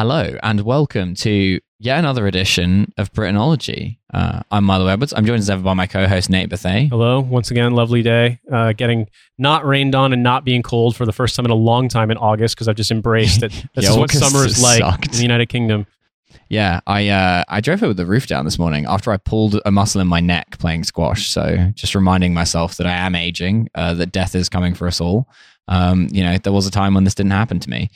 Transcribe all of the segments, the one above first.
Hello and welcome to yet another edition of Britanology. I'm Milo Edwards. I'm joined as ever by my co-host Nate Bethay. Hello. Once again, lovely day. Getting not rained on and not being cold for the first time in a long time in August because I've just embraced it. This is what summer is like in the United Kingdom. Yeah, I drove it with the roof down this morning after I pulled a muscle in my neck playing squash. So just reminding myself that I am aging, that death is coming for us all. There was a time when this didn't happen to me.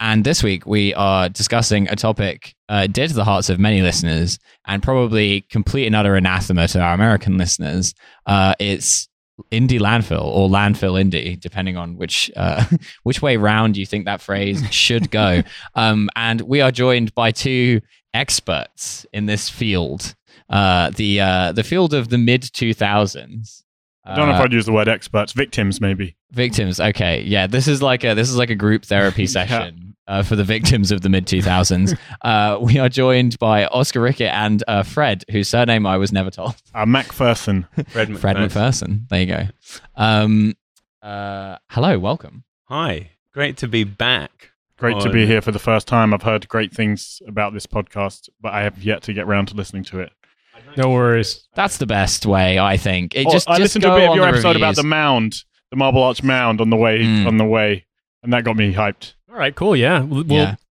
And this week we are discussing a topic dear to the hearts of many listeners and probably complete and utter anathema to our American listeners. It's indie landfill or landfill indie, depending on which way round you think that phrase should go. And we are joined by two experts in this field, the field of the mid 2000s. I don't know if I'd use the word experts. Victims, maybe. Victims. Okay. Yeah. This is like a group therapy session for the victims of the mid 2000s. We are joined by Oscar Rickett and Fred, whose surname I was never told. Macpherson. Fred Macpherson. There you go. Hello. Welcome. Hi. Great to be back. Great to be here for the first time. I've heard great things about this podcast, but I have yet to get around to listening to it. No worries. That's the best way, I think. I listened to a bit of your episode about the Marble Arch Mound on the way, and that got me hyped. All right, cool. Yeah,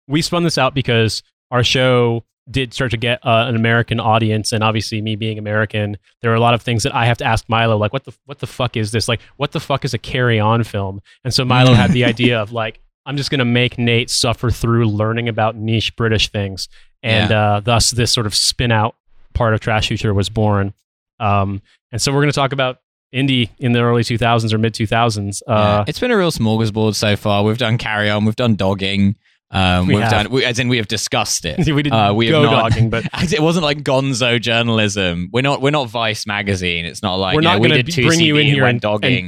we spun this out because our show did start to get an American audience, and obviously, me being American, there are a lot of things that I have to ask Milo, like what the fuck is this? Like, what the fuck is a carry-on film? And so Milo had the idea of like, I'm just gonna make Nate suffer through learning about niche British things, and thus this sort of spin out. Part of Trash Future was born. And so we're going to talk about indie in the early 2000s or mid 2000s. It's been a real smorgasbord so far. We've done Carry On, we've done Dogging. We have discussed it. We didn't go Dogging, but it wasn't like gonzo journalism. We're not Vice magazine. It's not like we're not going to bring you in here and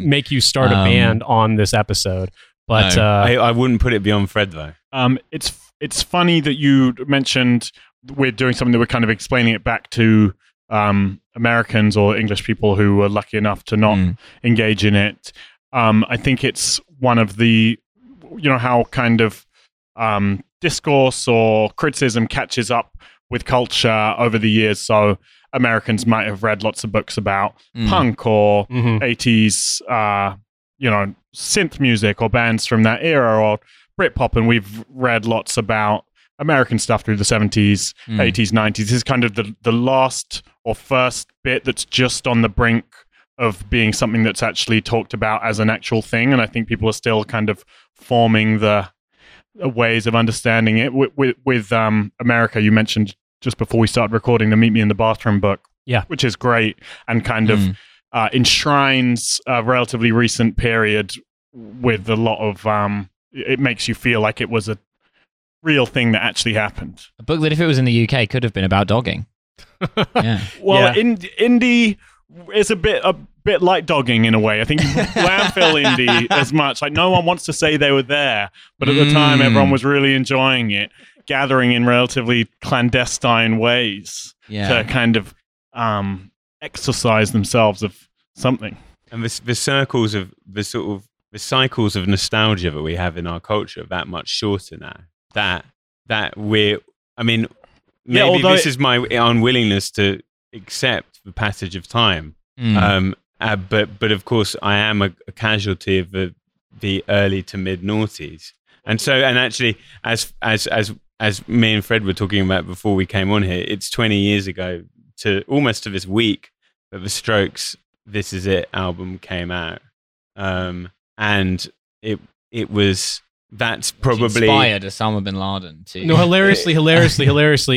make you start a band on this episode. But no. I wouldn't put it beyond Fred though. It's funny that you mentioned. We're doing something that we're kind of explaining it back to Americans or English people who were lucky enough to not engage in it. I think it's one of the, how kind of discourse or criticism catches up with culture over the years. So Americans might have read lots of books about punk or 80s, synth music or bands from that era or Britpop. And we've read lots about American stuff through the 70s, 80s, 90s. This is kind of the last or first bit that's just on the brink of being something that's actually talked about as an actual thing. And I think people are still kind of forming the ways of understanding it. With America, you mentioned just before we started recording the Meet Me in the Bathroom book, which is great and kind of enshrines a relatively recent period with a lot of... it makes you feel like it was a real thing that actually happened. A book that if it was in the UK could have been about dogging. Yeah. Well, indie is a bit like dogging in a way. I think landfill indie as much. Like no one wants to say they were there, but at the time everyone was really enjoying it, gathering in relatively clandestine ways to kind of exercise themselves of something. And the cycles of nostalgia that we have in our culture are that much shorter now. This is my unwillingness to accept the passage of time. But of course, I am a casualty of the early to mid noughties, and so and actually, as me and Fred were talking about before we came on here, it's 20 years ago to almost to this week that the Strokes' "This Is It" album came out, and it was. That's probably inspired Osama bin Laden too. No, hilariously. I don't know if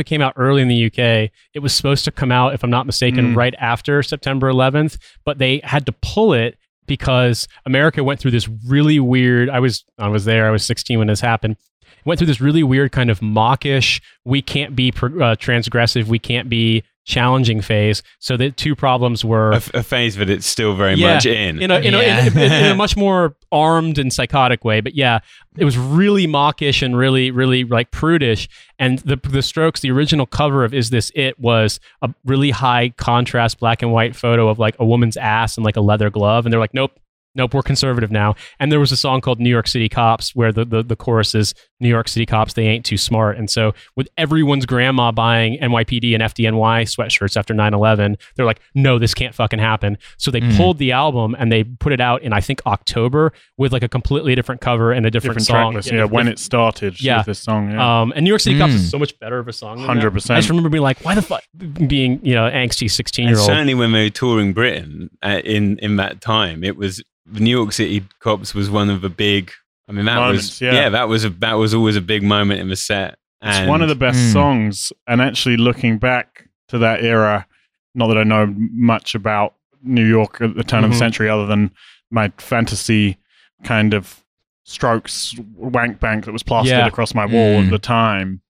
it came out early in the UK. It was supposed to come out, if I'm not mistaken, right after September 11th, but they had to pull it because America went through this really weird. I was there. I was 16 when this happened. Went through this really weird kind of mawkish. We can't be transgressive. We can't be challenging phase. So the two problems were a phase that it's still very much in a much more armed and psychotic way. But yeah, it was really mawkish and really, really like prudish. And the Strokes, the original cover of "Is This It" was a really high contrast black and white photo of like a woman's ass and like a leather glove. And they're like, nope. We're conservative now. And there was a song called New York City Cops where the chorus is New York City cops, they ain't too smart. And so with everyone's grandma buying NYPD and FDNY sweatshirts after 9/11, they're like, no, this can't fucking happen. So they pulled the album and they put it out in, I think, October with like a completely different cover and a different song. Tracklist, yeah, when it started with this song. Yeah. And New York City Cops is so much better of a song than 100%. I just remember being like, why the fuck, being, you know, angsty 16-year-old. And certainly when they were touring Britain in that time, it was New York City Cops was one of the big, I mean, that moments, was, that was always a big moment in the set. And it's one of the best songs. And actually looking back to that era, not that I know much about New York at the turn of the century, other than my fantasy kind of Strokes wank bank that was plastered across my wall at the time.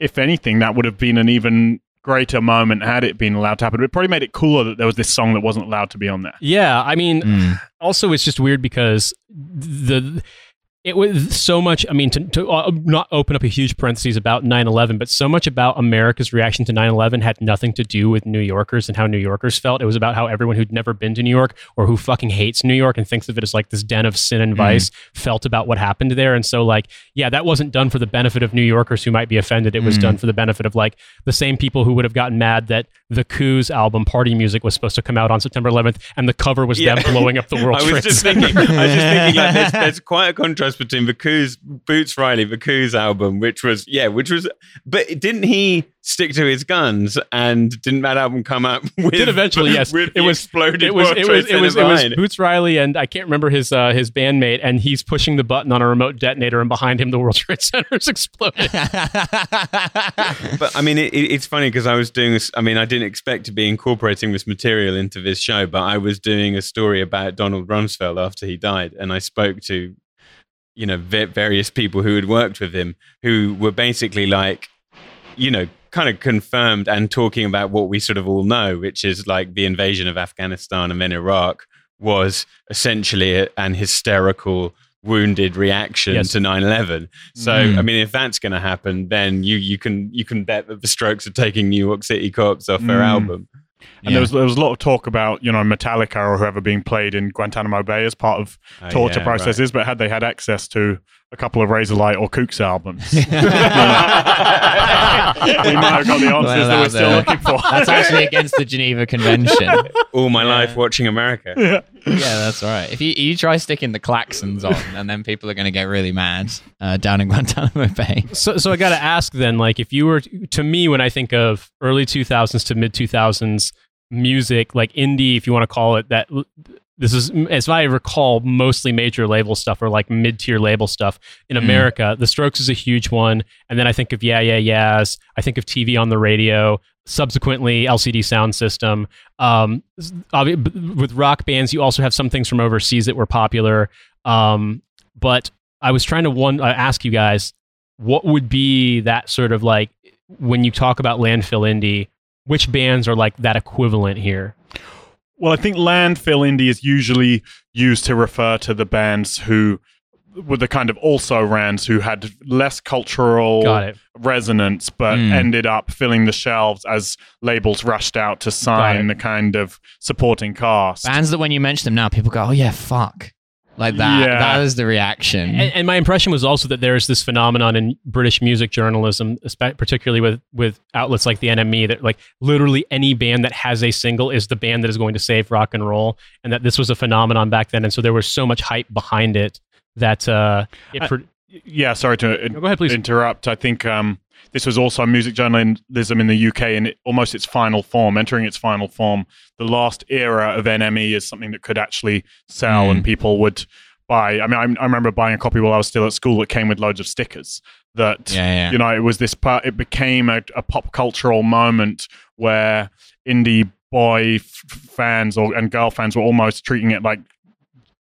If anything, that would have been an even greater moment had it been allowed to happen. It probably made it cooler that there was this song that wasn't allowed to be on there. Yeah, I mean, also it's just weird because it was so much, I mean, to not open up a huge parenthesis about 9/11, but so much about America's reaction to 9/11 had nothing to do with New Yorkers and how New Yorkers felt. It was about how everyone who'd never been to New York or who fucking hates New York and thinks of it as like this den of sin and vice felt about what happened there. And so like, yeah, that wasn't done for the benefit of New Yorkers who might be offended. It was done for the benefit of like the same people who would have gotten mad that the Kooks album Party Music was supposed to come out on September 11th and the cover was them blowing up the World Trade Center. I was just thinking like, there's quite a contrast between the Kooks, Boots Riley, the Kooks album, which was, but didn't he stick to his guns? And didn't that album come out? Did eventually, yes. It was Boots Riley, and I can't remember his bandmate, and he's pushing the button on a remote detonator, and behind him, the World Trade Center is exploding. But I mean, it's funny because I was doing this. I mean, I didn't expect to be incorporating this material into this show, but I was doing a story about Donald Rumsfeld after he died, and I spoke to, you know, various people who had worked with him, who were basically like, you know, kind of confirmed and talking about what we sort of all know, which is like the invasion of Afghanistan and then Iraq was essentially an hysterical, wounded reaction to 9/11. So, I mean, if that's going to happen, then you can bet that the Strokes are taking New York City Cops off their album. And there was a lot of talk about, you know, Metallica or whoever being played in Guantanamo Bay as part of torture processes, but had they had access to a couple of Razorlight or Kooks albums, we might have got the answers that we're still looking for. That's actually against the Geneva Convention. All my life watching America. Yeah, that's right. If you try sticking the Klaxons on, and then people are going to get really mad down in Guantanamo Bay. So I got to ask then, like, if you were, to me, when I think of early 2000s to mid 2000s music, like indie, if you want to call it that. This is, as I recall, mostly major label stuff or like mid-tier label stuff in America. The Strokes is a huge one. And then I think of Yeahs. I think of TV on the radio. Subsequently, LCD Sound System. With rock bands, you also have some things from overseas that were popular. But I was trying to ask you guys, what would be that sort of like, when you talk about landfill indie, which bands are like that equivalent here? Well, I think landfill indie is usually used to refer to the bands who were the kind of also-rans who had less cultural resonance, but ended up filling the shelves as labels rushed out to sign the kind of supporting cast. Bands that when you mention them now, people go, oh yeah, fuck. Like that. Yeah. That was the reaction. And my impression was also that there's this phenomenon in British music journalism, particularly with outlets like the NME, that like literally any band that has a single is the band that is going to save rock and roll, and that this was a phenomenon back then. And so there was so much hype behind it that... go ahead, please. Interrupt. I think this was also music journalism in the UK in almost its final form, entering its final form. The last era of NME is something that could actually sell and people would buy. I mean, I remember buying a copy while I was still at school that came with loads of stickers that, you know, it was this part, it became a pop cultural moment where indie boy fans and girl fans were almost treating it like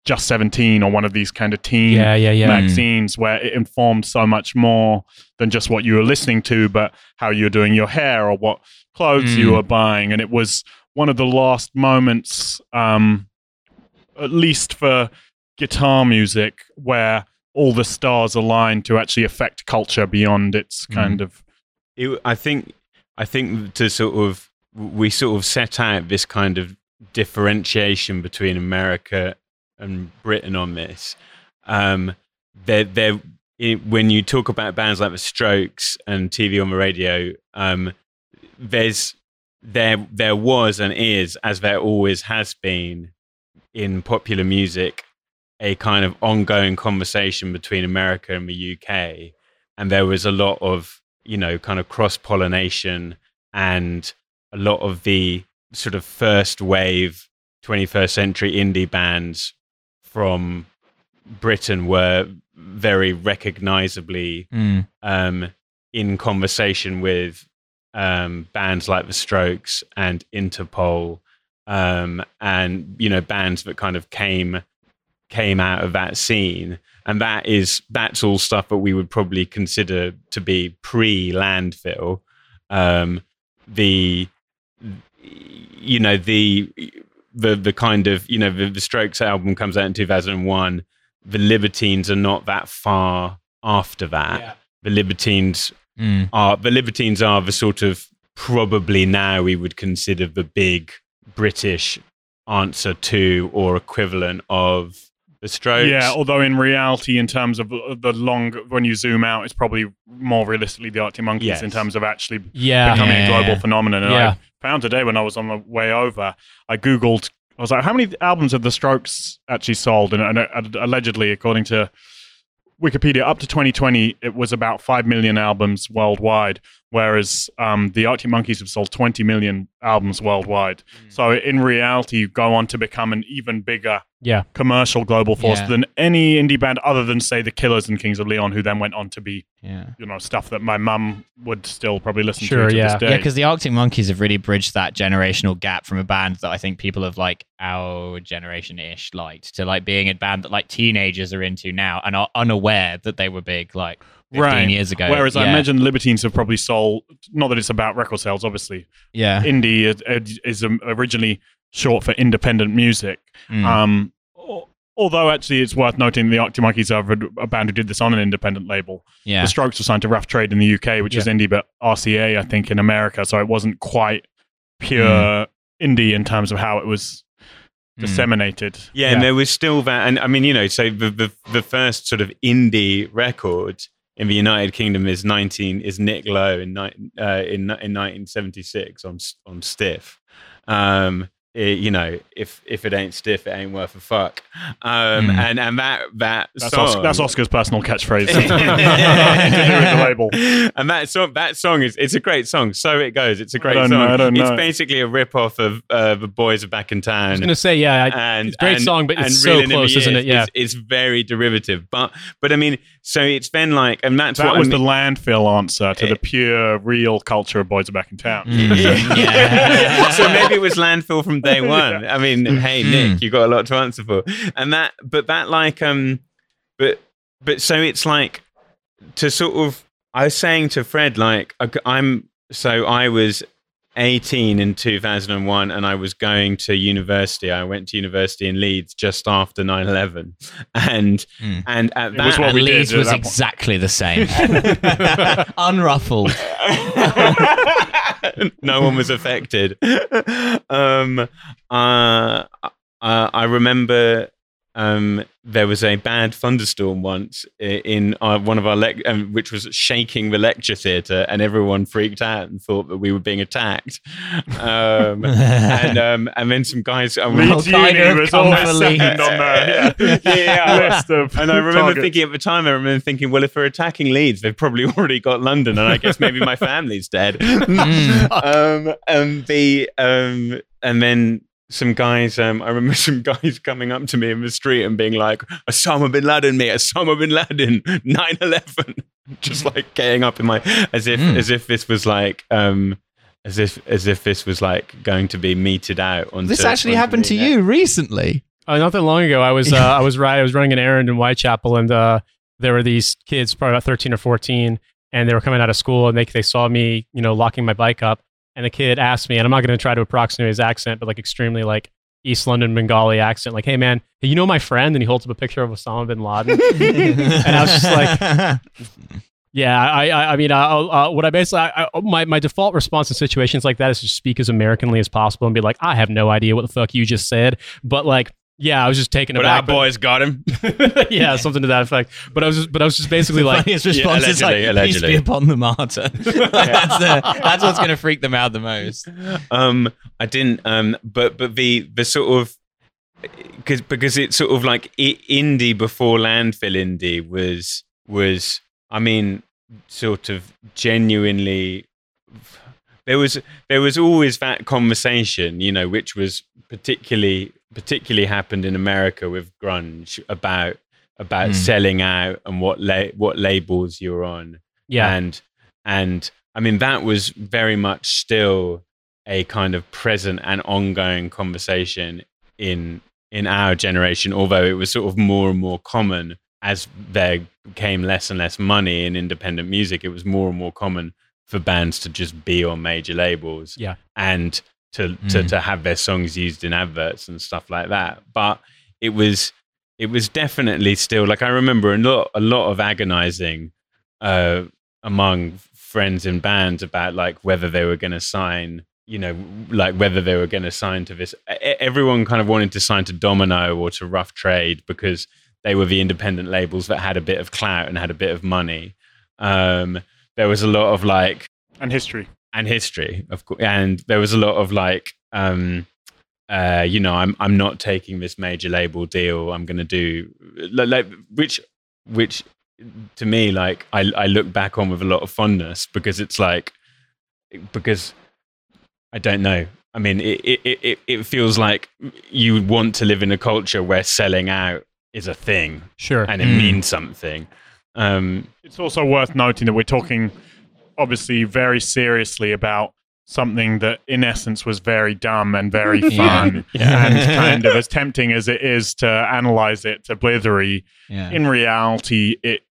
Just 17 or one of these kind of teen magazines where it informed so much more than just what you were listening to, but how you were doing your hair or what clothes you were buying. And it was one of the last moments, at least for guitar music, where all the stars aligned to actually affect culture beyond its kind of... I think to sort of... We sort of set out this kind of differentiation between America and Britain on this. There when you talk about bands like the Strokes and TV on the Radio, there was and is, as there always has been in popular music, a kind of ongoing conversation between America and the UK, and there was a lot of, you know, kind of cross-pollination, and a lot of the sort of first wave 21st century indie bands from Britain were very recognizably in conversation with bands like the Strokes and Interpol, and, you know, bands that kind of came out of that scene. And that's all stuff that we would probably consider to be pre-landfill. The kind of, you know, the Strokes album comes out in 2001. The Libertines are not that far after that. Yeah. The Libertines are the sort of, probably now we would consider the big British answer to or equivalent of the Strokes. Yeah, although in reality, in terms of the long, when you zoom out, it's probably more realistically the Arctic Monkeys in terms of actually becoming a global phenomenon. And I found today when I was on the way over, I Googled, I was like, how many albums have the Strokes actually sold? And allegedly, according to Wikipedia, up to 2020, it was about 5 million albums worldwide, whereas the Arctic Monkeys have sold 20 million albums worldwide. Mm. So in reality, you go on to become an even bigger commercial global force than any indie band other than, say, the Killers and Kings of Leon, who then went on to be, you know, stuff that my mum would still probably listen to this day. Yeah, because the Arctic Monkeys have really bridged that generational gap from a band that I think people of, like, our generation-ish liked to, like, being a band that, like, teenagers are into now and are unaware that they were big, like, 15 years ago. Whereas I imagine Libertines have probably sold, not that it's about record sales, obviously. Yeah. Indie is originally short for independent music. Although actually it's worth noting the Arctic Monkeys are a band who did this on an independent label. Yeah. The Strokes were signed to Rough Trade in the UK, which is indie, but RCA, I think, in America. So it wasn't quite pure indie in terms of how it was disseminated. Yeah, and there was still that. And I mean, you know, so the first sort of indie record in the United Kingdom is Nick Lowe in 1976 on Stiff. You know, if it ain't stiff, it ain't worth a fuck. And that's song, that's Oscar's personal catchphrase. The label. And that song it's a great song. So it goes. It's a great song. It's basically a rip off of the Boys Are Back in Town. I was gonna say, it's a great song, but it's so close, isn't it? Yeah, it's very derivative. But I mean, so it's been like, and that was the landfill answer to the pure real culture of Boys Are Back in Town. So maybe it was landfill from day one. I mean, hey, Nick, you got a lot to answer for. And so it's like, to sort of, I was saying to Fred, like, I was 18 in 2001 and I was going to university. I went to university in Leeds just after 9/11. And at that point, Leeds was exactly the same. Unruffled. No one was affected. I remember there was a bad thunderstorm once in one of our which was shaking the lecture theatre, and everyone freaked out and thought that we were being attacked. And then some guys, and I remember thinking at the time, well, if we're attacking Leeds, they've probably already got London, and I guess maybe my family's dead. And then some guys, I remember some guys coming up to me in the street and being like, Osama bin Laden, mate, Osama bin Laden, 9/11. Just like getting up in my, as if this was like, as if this was like going to be meted out. This actually happened to you recently. Oh, not that long ago. I was, I was running an errand in Whitechapel, and there were these kids, probably about 13 or 14, and they were coming out of school, and they saw me, you know, locking my bike up. And the kid asked me, and I'm not going to try to approximate his accent, but like extremely like East London Bengali accent, like, hey man, you know my friend? And he holds up a picture of Osama bin Laden. And I was just like, my default response in situations like that is to speak as Americanly as possible and be like, I have no idea what the fuck you just said. But like, Yeah, I was just taking it back. What up, boys? Got him. Yeah, something to that effect. But I was just basically the like, his response is like, "Peace be upon the martyr." Like, that's what's going to freak them out the most. I didn't. But the sort of because it's sort of like indie before landfill indie was I mean sort of genuinely. There was always that conversation, you know, which was particularly happened in America with grunge about selling out and what labels you're on. Yeah. And I mean, that was very much still a kind of present and ongoing conversation in our generation, although it was sort of more and more common as there came less and less money in independent music. It was more and more common for bands to just be on major labels, yeah, and to have their songs used in adverts and stuff like that. But it was definitely still like, I remember a lot of agonizing among friends in bands about like whether they were going to sign, you know, like whether they were going to sign to this. Everyone kind of wanted to sign to Domino or to Rough Trade because they were the independent labels that had a bit of clout and had a bit of money. There was a lot of like... And history, of course. And there was a lot of like, you know, I'm not taking this major label deal. I'm going to do... like which to me, like, I look back on with a lot of fondness because it's like... Because I don't know. I mean, it feels like you want to live in a culture where selling out is a thing. Sure. And it means something. It's also worth noting that we're talking obviously very seriously about something that in essence was very dumb and very fun and kind of as tempting as it is to analyze it to blithery, in reality it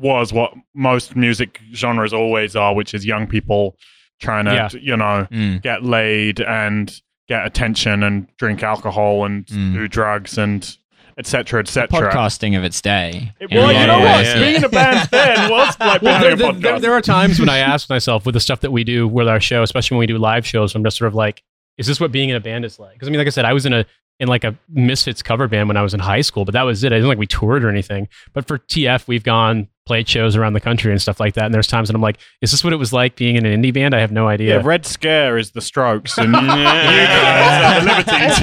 was what most music genres always are, which is young people trying to you know, get laid and get attention and drink alcohol and do drugs and etc., etc. Podcasting of its day. It was. Being a band then was like being a podcast. There are times when I ask myself with the stuff that we do with our show, especially when we do live shows, I'm just sort of like, is this what being in a band is like? Because I mean, like I said, I was in a Misfits cover band when I was in high school, but that was it. I didn't like we toured or anything. But for TF, we've gone played shows around the country and stuff like that. And there's times when I'm like, is this what it was like being in an indie band? I have no idea. Yeah, Red Scare is the Strokes and you guys are the Libertines.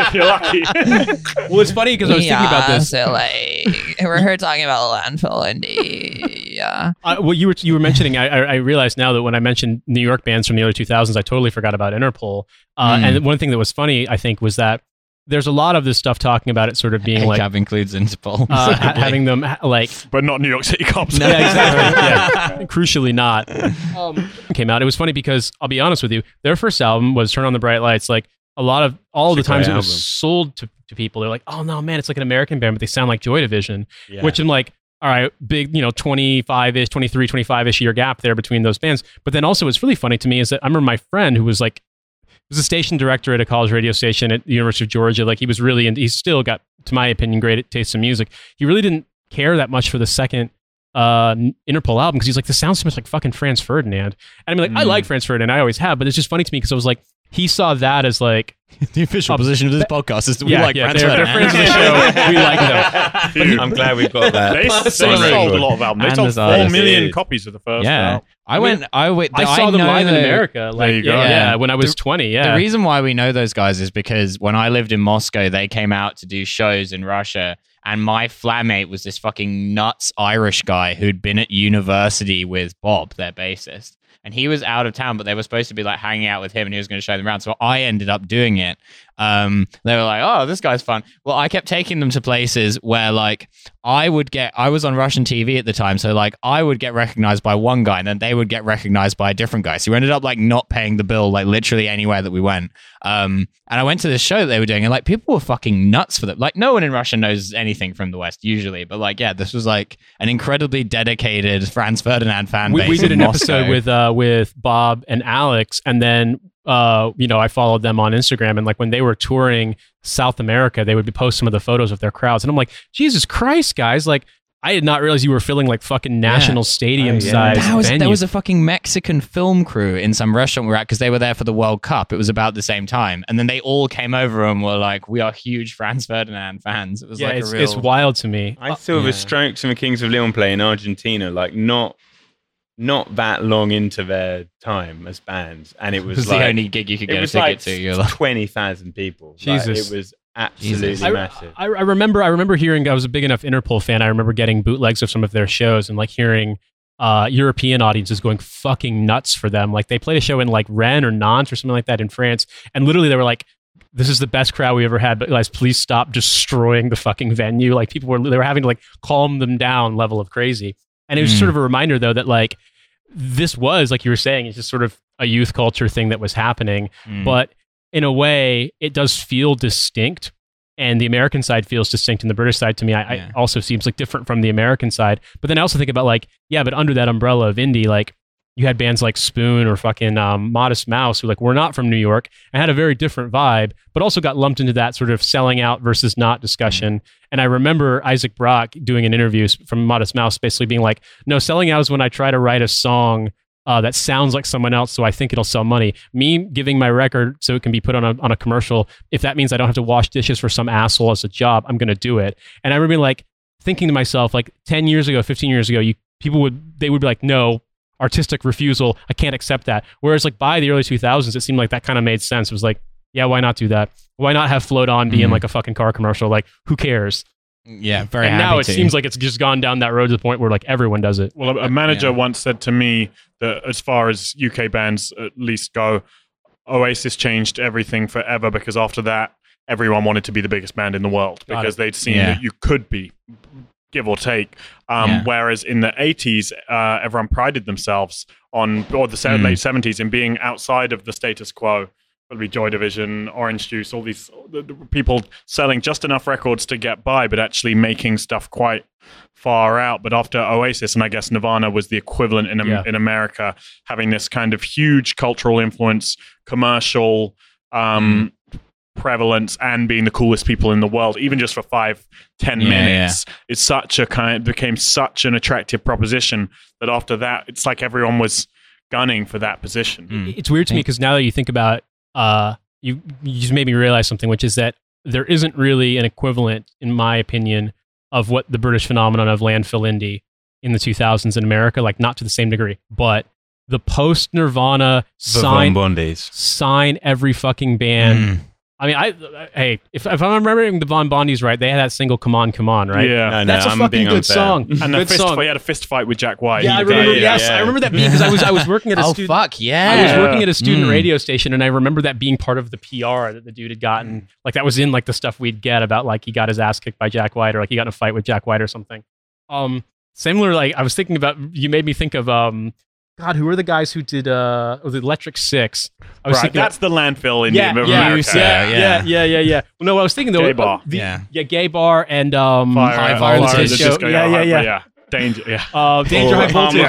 If you're lucky. Well, it's funny because I was thinking about this. So like, we're here talking about landfill indie. Yeah. Well, you were mentioning, I realized now that when I mentioned New York bands from the early 2000s, I totally forgot about Interpol. And one thing that was funny, I think, was that there's a lot of this stuff talking about it sort of being like... ACAB includes Interpol. Having them like... But not New York City cops. No, exactly. Yeah. Crucially not. Came out. It was funny because, I'll be honest with you, their first album was Turn on the Bright Lights. Like, a lot of... All the times it was sold to people, they're like, oh, no, man, it's like an American band, but they sound like Joy Division. Yeah. Which I'm like, all right, big, you know, 25-ish year gap there between those bands. But then also what's really funny to me is that I remember my friend who was like... was a station director at a college radio station at the University of Georgia. Like, he was really, and he still got, to my opinion, great taste in music. He really didn't care that much for the second Interpol album because he's like, this sounds so much like fucking Franz Ferdinand. And I'm like, I like Franz Ferdinand, I always have, but it's just funny to me because I was like, he saw that as like the official position of this podcast is that we like friends of the show. We like them. Dude, I'm glad we've got that. They sold a lot of albums. They sold 4 million copies of the first album. I saw them live in America. Like, there you go. Yeah, when I was 20. Yeah. The reason why we know those guys is because when I lived in Moscow, they came out to do shows in Russia. And my flatmate was this fucking nuts Irish guy who'd been at university with Bob, their bassist. And he was out of town, but they were supposed to be like hanging out with him and he was going to show them around. So I ended up doing it. They were like, oh, this guy's fun. Well, I kept taking them to places where like I was on Russian TV at the time. So like I would get recognized by one guy and then they would get recognized by a different guy. So we ended up like not paying the bill, like literally anywhere that we went. And I went to this show that they were doing and like people were fucking nuts for them. Like no one in Russia knows anything from the West usually. But like, yeah, this was like an incredibly dedicated Franz Ferdinand fan base. We did an episode with Bob and Alex and then you know, I followed them on Instagram and like when they were touring South America, they would post some of the photos of their crowds. And I'm like, Jesus Christ, guys, like I did not realize you were filling like fucking National Stadium size. That was a fucking Mexican film crew in some restaurant we were at because they were there for the World Cup. It was about the same time. And then they all came over and were like, we are huge Franz Ferdinand fans. It was it's wild to me. I saw the Strokes and the Kings of Leon play in Argentina, like not that long into their time as bands, and it was like the only gig you could get a ticket to. You're like 20,000 people. Jesus, it was absolutely massive. I remember hearing. I was a big enough Interpol fan. I remember getting bootlegs of some of their shows and like hearing European audiences going fucking nuts for them. Like they played a show in like Rennes or Nantes or something like that in France, and literally they were like, this is the best crowd we ever had, but guys, please stop destroying the fucking venue. Like people were, they were having to like calm them down level of crazy. And it was sort of a reminder, though, that like this was, like you were saying, it's just sort of a youth culture thing that was happening. But in a way, it does feel distinct. And the American side feels distinct, and the British side to me I also seems like different from the American side. But then I also think about like, yeah, but under that umbrella of indie, like you had bands like Spoon or fucking Modest Mouse who like were not from New York and had a very different vibe, but also got lumped into that sort of selling out versus not discussion. And I remember Isaac Brock doing an interview from Modest Mouse basically being like, no, selling out is when I try to write a song that sounds like someone else, so I think it'll sell money. Me giving my record so it can be put on a commercial, if that means I don't have to wash dishes for some asshole as a job, I'm going to do it. And I remember being like, thinking to myself, like 10 years ago, 15 years ago, people would be like, no, artistic refusal, I can't accept that. Whereas like by the early 2000s, it seemed like that kind of made sense. It was like, yeah, why not do that? Why not have Float On be in like a fucking car commercial? Like, who cares? Yeah, very happy. And now it seems like it's just gone down that road to the point where like everyone does it. Well, a manager once said to me that as far as UK bands at least go, Oasis changed everything forever because after that, everyone wanted to be the biggest band in the world because they'd seen that you could be, give or take. Whereas in the 80s, everyone prided themselves on, or the late 70s, in being outside of the status quo. It'll be Joy Division, Orange Juice, all these the people selling just enough records to get by, but actually making stuff quite far out. But after Oasis, and I guess Nirvana was the equivalent in America, having this kind of huge cultural influence, commercial prevalence, and being the coolest people in the world, even just for 5-10 minutes, it's such a kind, became such an attractive proposition that after that, it's like everyone was gunning for that position. It's weird to me because now that you think about you just made me realize something, which is that there isn't really an equivalent, in my opinion, of what the British phenomenon of landfill indie in the 2000s in America, like not to the same degree, but the post-Nirvana sign every fucking band. I mean, if I'm remembering the Von Bondies right, they had that single "Come On, Come On," right? Yeah, that's a fucking good song. And we had a fist fight with Jack White. Yeah, I remember. I remember that being because I was working at a student radio station, and I remember that being part of the PR that the dude had gotten. Like that was in like the stuff we'd get about like he got his ass kicked by Jack White, or like he got in a fight with Jack White or something. Similar, like I was thinking about. You made me think of God, who were the guys who did the Electric Six? I was thinking that's the landfill in America. Yeah. Well, no, I was thinking though. Gay bar. Gay bar and High Voltage show. Yeah. Danger, yeah. Danger High Voltage.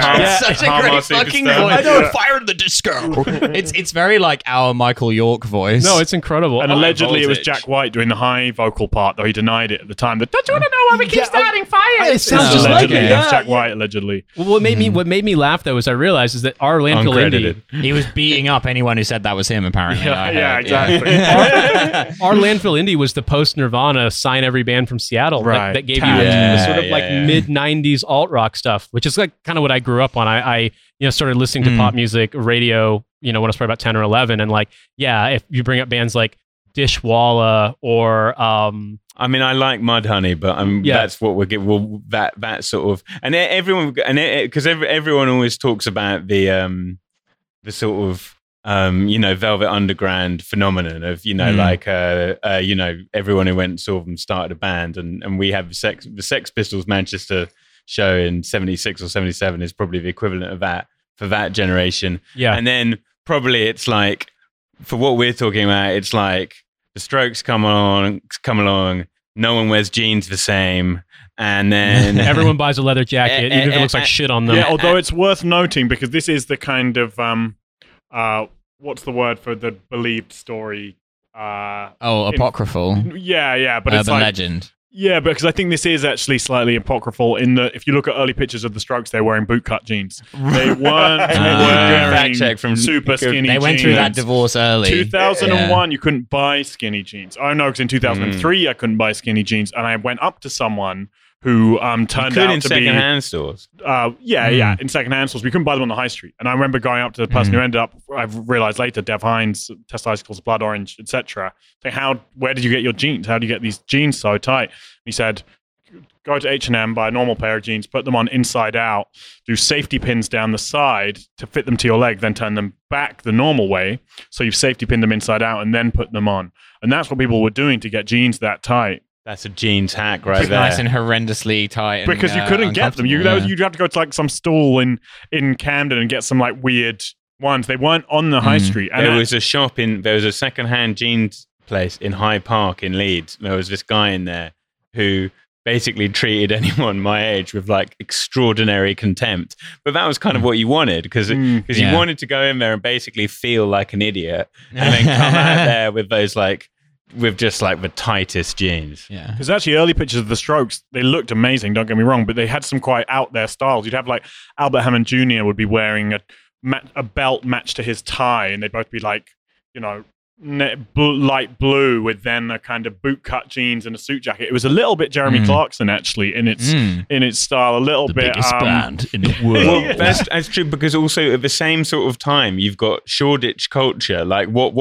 Such a great fucking voice. I know, Fire in the Disco. It's very like our Michael York voice. No, it's incredible. And allegedly it was Jack White doing the high vocal part, though he denied it at the time. Don't you want to know why we keep starting fire? It sounds just like it. That's Jack White, allegedly. Well, what made me laugh, though, is I realized is that our landfill indie... He was beating up anyone who said that was him, apparently. Yeah, exactly. Our landfill indie was the post-Nirvana sign every band from Seattle that gave you the sort of like mid-90s alt-rock stuff, which is like kind of what I grew up on. I started listening to pop music, radio, when I was probably about 10 or 11. And like, if you bring up bands like Dishwalla or... I mean, I like Mudhoney, but that's what we're getting. Well, that sort of... And everyone... Because everyone always talks about the sort of... Velvet Underground phenomenon of, like, everyone who went and saw them started a band. And we have the Sex Pistols Manchester show in 76 or 77 is probably the equivalent of that for that generation. Yeah. And then probably it's like, for what we're talking about, it's like the Strokes come along, no one wears jeans the same. And then everyone buys a leather jacket, even if it looks like shit on them. Yeah, although it's worth noting because this is the kind of, what's the word for the believed story? Apocryphal. But it's like legend. Yeah, because I think this is actually slightly apocryphal in that if you look at early pictures of the Strokes, they're wearing bootcut jeans. They weren't wearing super skinny jeans. They went through that divorce early. 2001, you couldn't buy skinny jeans. I know, because in 2003, I couldn't buy skinny jeans, and I went up to someone who turned out to be... in secondhand stores. In secondhand stores. We couldn't buy them on the high street. And I remember going up to the person who ended up, I've realized later, Dev Hines, Testicles, Blood Orange, etc. Saying, where did you get your jeans? How do you get these jeans so tight? And he said, go to H&M, buy a normal pair of jeans, put them on inside out, do safety pins down the side to fit them to your leg, then turn them back the normal way. So you've safety pinned them inside out and then put them on. And that's what people were doing to get jeans that tight. That's a jeans hack right there. Nice and horrendously tight. And, because you couldn't get them. You'd have to go to like some stall in Camden and get some like weird ones. They weren't on the high street. And there was a secondhand jeans place in Hyde Park in Leeds. There was this guy in there who basically treated anyone my age with like extraordinary contempt. But that was kind of what you wanted, because you wanted to go in there and basically feel like an idiot and then come out there with those like... with just like the tightest jeans. Yeah. Because actually early pictures of the Strokes, they looked amazing, don't get me wrong, but they had some quite out there styles. You'd have like Albert Hammond Jr. would be wearing a belt matched to his tie, and they'd both be like, you know, light blue with then a kind of bootcut jeans and a suit jacket. It was a little bit Jeremy Clarkson actually in its style, a little bit. Biggest band in the world. Well, that's true, because also at the same sort of time you've got Shoreditch culture, like what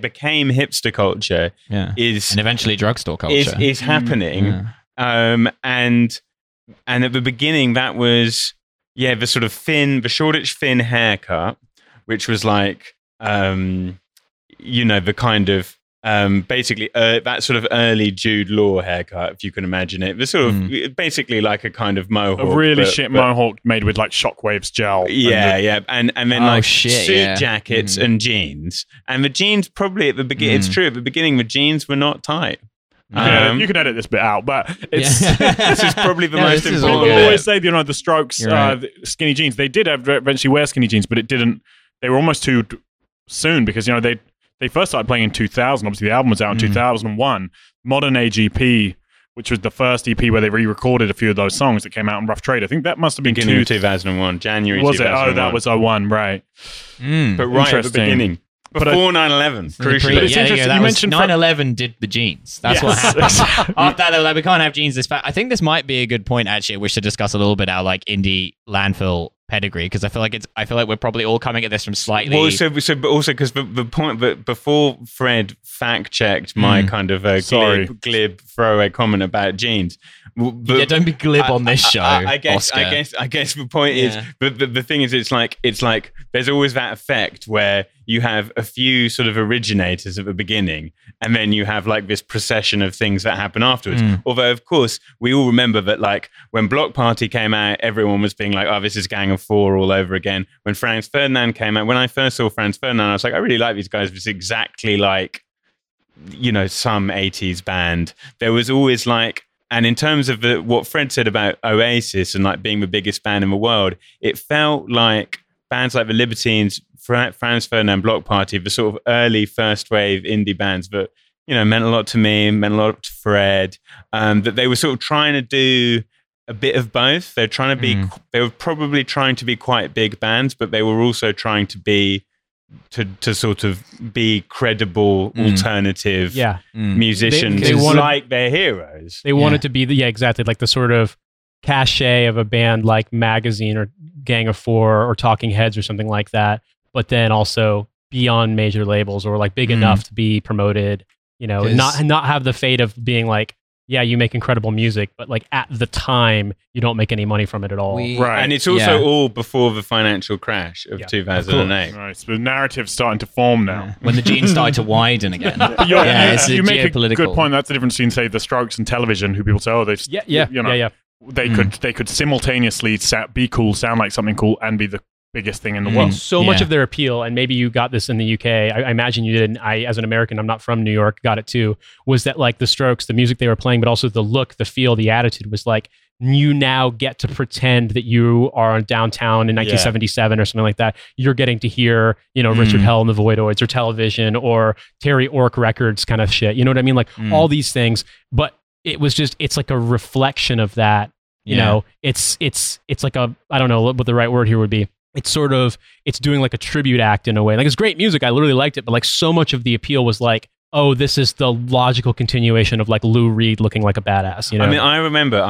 became hipster culture is, and eventually drugstore culture is happening. And at the beginning that was the sort of the Shoreditch Finn haircut, which was like. The kind of that sort of early Jude Law haircut, if you can imagine it. The sort of basically like a kind of mohawk, a really mohawk made with like Shockwaves gel. And then suit jackets and jeans. And the jeans probably at the beginning. It's true at the beginning the jeans were not tight. You can edit this bit out, but it's this is probably the most important. People always say the Strokes skinny jeans. They did eventually wear skinny jeans, but it didn't. They were almost too soon because they. They first started playing in 2000. Obviously, the album was out in 2001. Modern AGP, which was the first EP where they re-recorded a few of those songs that came out on Rough Trade. I think that must have been beginning of 2001, January. Was it? Oh, that was 01, right? But right at the beginning, before 9/11. Crucially, you mentioned 9/11 did the jeans. That's what happened. After that, we can't have jeans this fat. I think this might be a good point actually. We should discuss a little bit our like indie landfill pedigree, because I feel like we're probably all coming at this from slightly. Well, so but also because the point, but before Fred fact checked my kind of glib throwaway comment about jeans. Don't be glib on this show. I guess the point is, but the thing is, it's like there's always that effect where you have a few sort of originators at the beginning, and then you have like this procession of things that happen afterwards. Although, of course, we all remember that like when Bloc Party came out, everyone was being like, oh, this is Gang of Four all over again. When Franz Ferdinand came out, when I first saw Franz Ferdinand, I was like, I really like these guys. It's exactly like, some 80s band. There was always like, and in terms of what Fred said about Oasis and like being the biggest band in the world, it felt like bands like the Libertines, Franz Ferdinand, Bloc Party, the sort of early first wave indie bands that, meant a lot to me, meant a lot to Fred, that they were sort of trying to do a bit of both. They're trying to be, they were probably trying to be quite big bands, but they were also trying to be, to sort of be credible alternative musicians. They wanted, like their heroes. They wanted to be, exactly, like the sort of cachet of a band like Magazine or Gang of Four or Talking Heads or something like that, but then also be on major labels or like big enough to be promoted, not have the fate of being like, you make incredible music, but like at the time you don't make any money from it at all. Right. And it's also all before the financial crash of 2008. Of right. So the narrative's starting to form now. Yeah. When the genes started to widen again. You make a good point. That's the difference between, say, the Strokes and Television, who people say, oh, they just, they could simultaneously be cool, sound like something cool, and be the biggest thing in the world. So much of their appeal, and maybe you got this in the UK, I imagine you did, and I, as an American, I'm not from New York, got it too, was that like the Strokes, the music they were playing, but also the look, the feel, the attitude was like, you now get to pretend that you are downtown in 1977 or something like that. You're getting to hear, Richard Hell and the Voidoids or Television or Terry Ork Records kind of shit. You know what I mean? Like all these things, but it was just, it's like a reflection of that. You know, it's like a, I don't know what the right word here would be. It's sort of, it's doing like a tribute act in a way. Like, it's great music. I literally liked it. But like, so much of the appeal was like, oh, this is the logical continuation of like Lou Reed looking like a badass. You know, I mean, I remember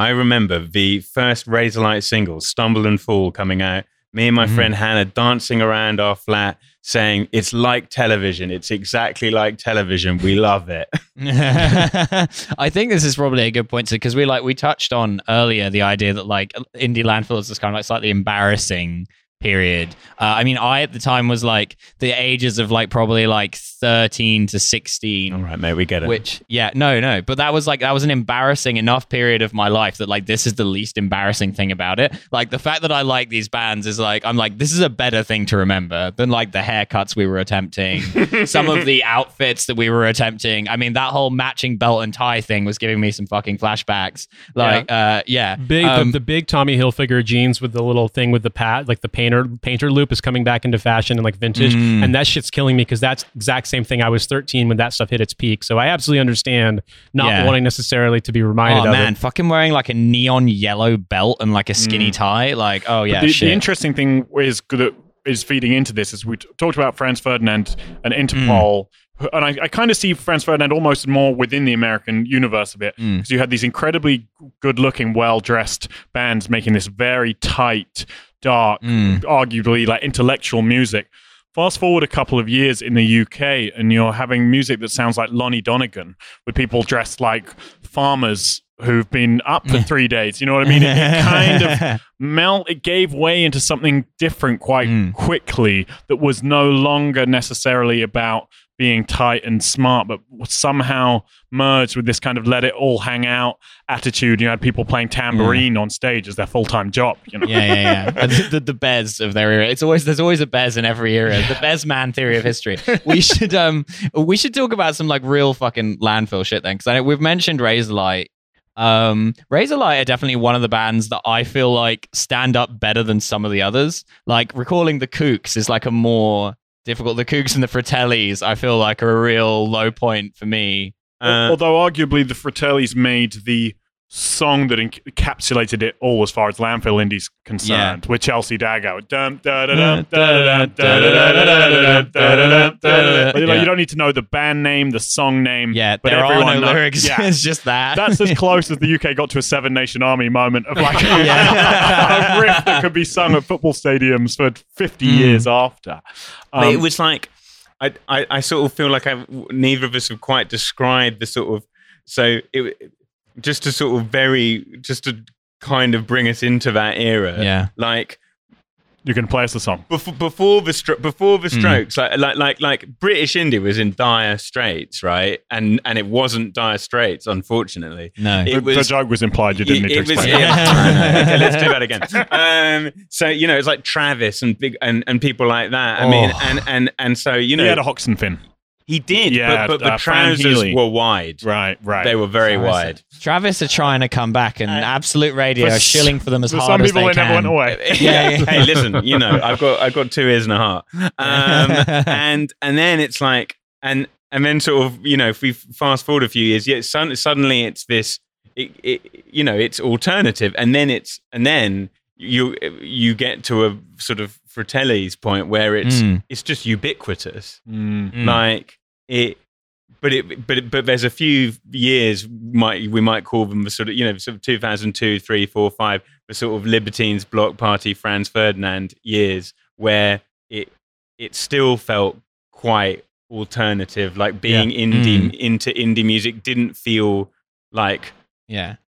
the first Razorlight single, Stumble and Fall, coming out. Me and my friend Hannah dancing around our flat saying, it's like television. It's exactly like television. We love it. I think this is probably a good point too, because we touched on earlier the idea that like Indie Landfills is kind of like slightly embarrassing period. I mean, I at the time was like the ages of like probably like 13 to 16. All right, mate, we get it. Which, yeah, no. But that was like, that was an embarrassing enough period of my life that like this is the least embarrassing thing about it. Like the fact that I like these bands is like, I'm like, this is a better thing to remember than like the haircuts we were attempting, some of the outfits that we were attempting. I mean, that whole matching belt and tie thing was giving me some fucking flashbacks. Like, Big, the big Tommy Hilfiger jeans with the little thing with the pad, like the painter loop is coming back into fashion and like vintage, and that shit's killing me because that's exact same thing. I was 13 when that stuff hit its peak, so I absolutely understand not wanting necessarily to be reminded of it. Oh man, fucking wearing like a neon yellow belt and like a skinny tie, like the interesting thing is feeding into this is we talked about Franz Ferdinand and Interpol, and I kind of see Franz Ferdinand almost more within the American universe of it, because you had these incredibly good-looking, well-dressed bands making this very tight, dark, arguably like intellectual music. Fast forward a couple of years in the UK and you're having music that sounds like Lonnie Donegan, with people dressed like farmers who've been up for 3 days. You know what I mean? It kind of it gave way into something different quite quickly that was no longer necessarily about being tight and smart, but somehow merged with this kind of let it all hang out attitude. You had people playing tambourine on stage as their full-time job. You know? Yeah. The Bez of their era. There's always a Bez in every era. The Bez man theory of history. We should talk about some like real fucking landfill shit then, because we've mentioned Razorlight. Razorlight are definitely one of the bands that I feel like stand up better than some of the others. Like recalling the Kooks is like a more difficult. The Kooks and the Fratellis, I feel like, are a real low point for me. Although, arguably, the Fratellis made the song that encapsulated it all as far as landfill indie's concerned, with Chelsea Dagger. You don't need to know the band name, the song name. Yeah, but there are no lyrics. Yeah. It's just that. That's as close as the UK got to a Seven Nation Army moment of like a riff that could be sung at football stadiums for 50 years after. It was like, I sort of feel like neither of us have quite described the sort of, so it just to sort of just to kind of bring us into that era. Yeah. Like, you can play us the song before the Strokes. Like British indie was in dire straits, right? And it wasn't dire straits, unfortunately. No, the joke was implied. You didn't need to explain. Okay, let's do that again. So you know, it's like Travis and big and people like that. I mean, and so you know, he had a Hoxton fin. He did, but the trousers were wide. Right. They were very wide. Travis are trying to come back, and Absolute Radio are shilling for them as hard as they can. Some people never went away. Yeah. Hey, listen, you know, I've got 2 ears and a heart. And then it's like, and then sort of, you know, if we fast forward a few years, suddenly it's this, you know, it's alternative, and then you get to a sort of Fratelli's point where it's just ubiquitous, like it. But there's a few years we might call them the sort of, you know, sort of 2002, 3, 4, 5, the sort of Libertines, Bloc Party, Franz Ferdinand years where it still felt quite alternative, like being into indie music didn't feel like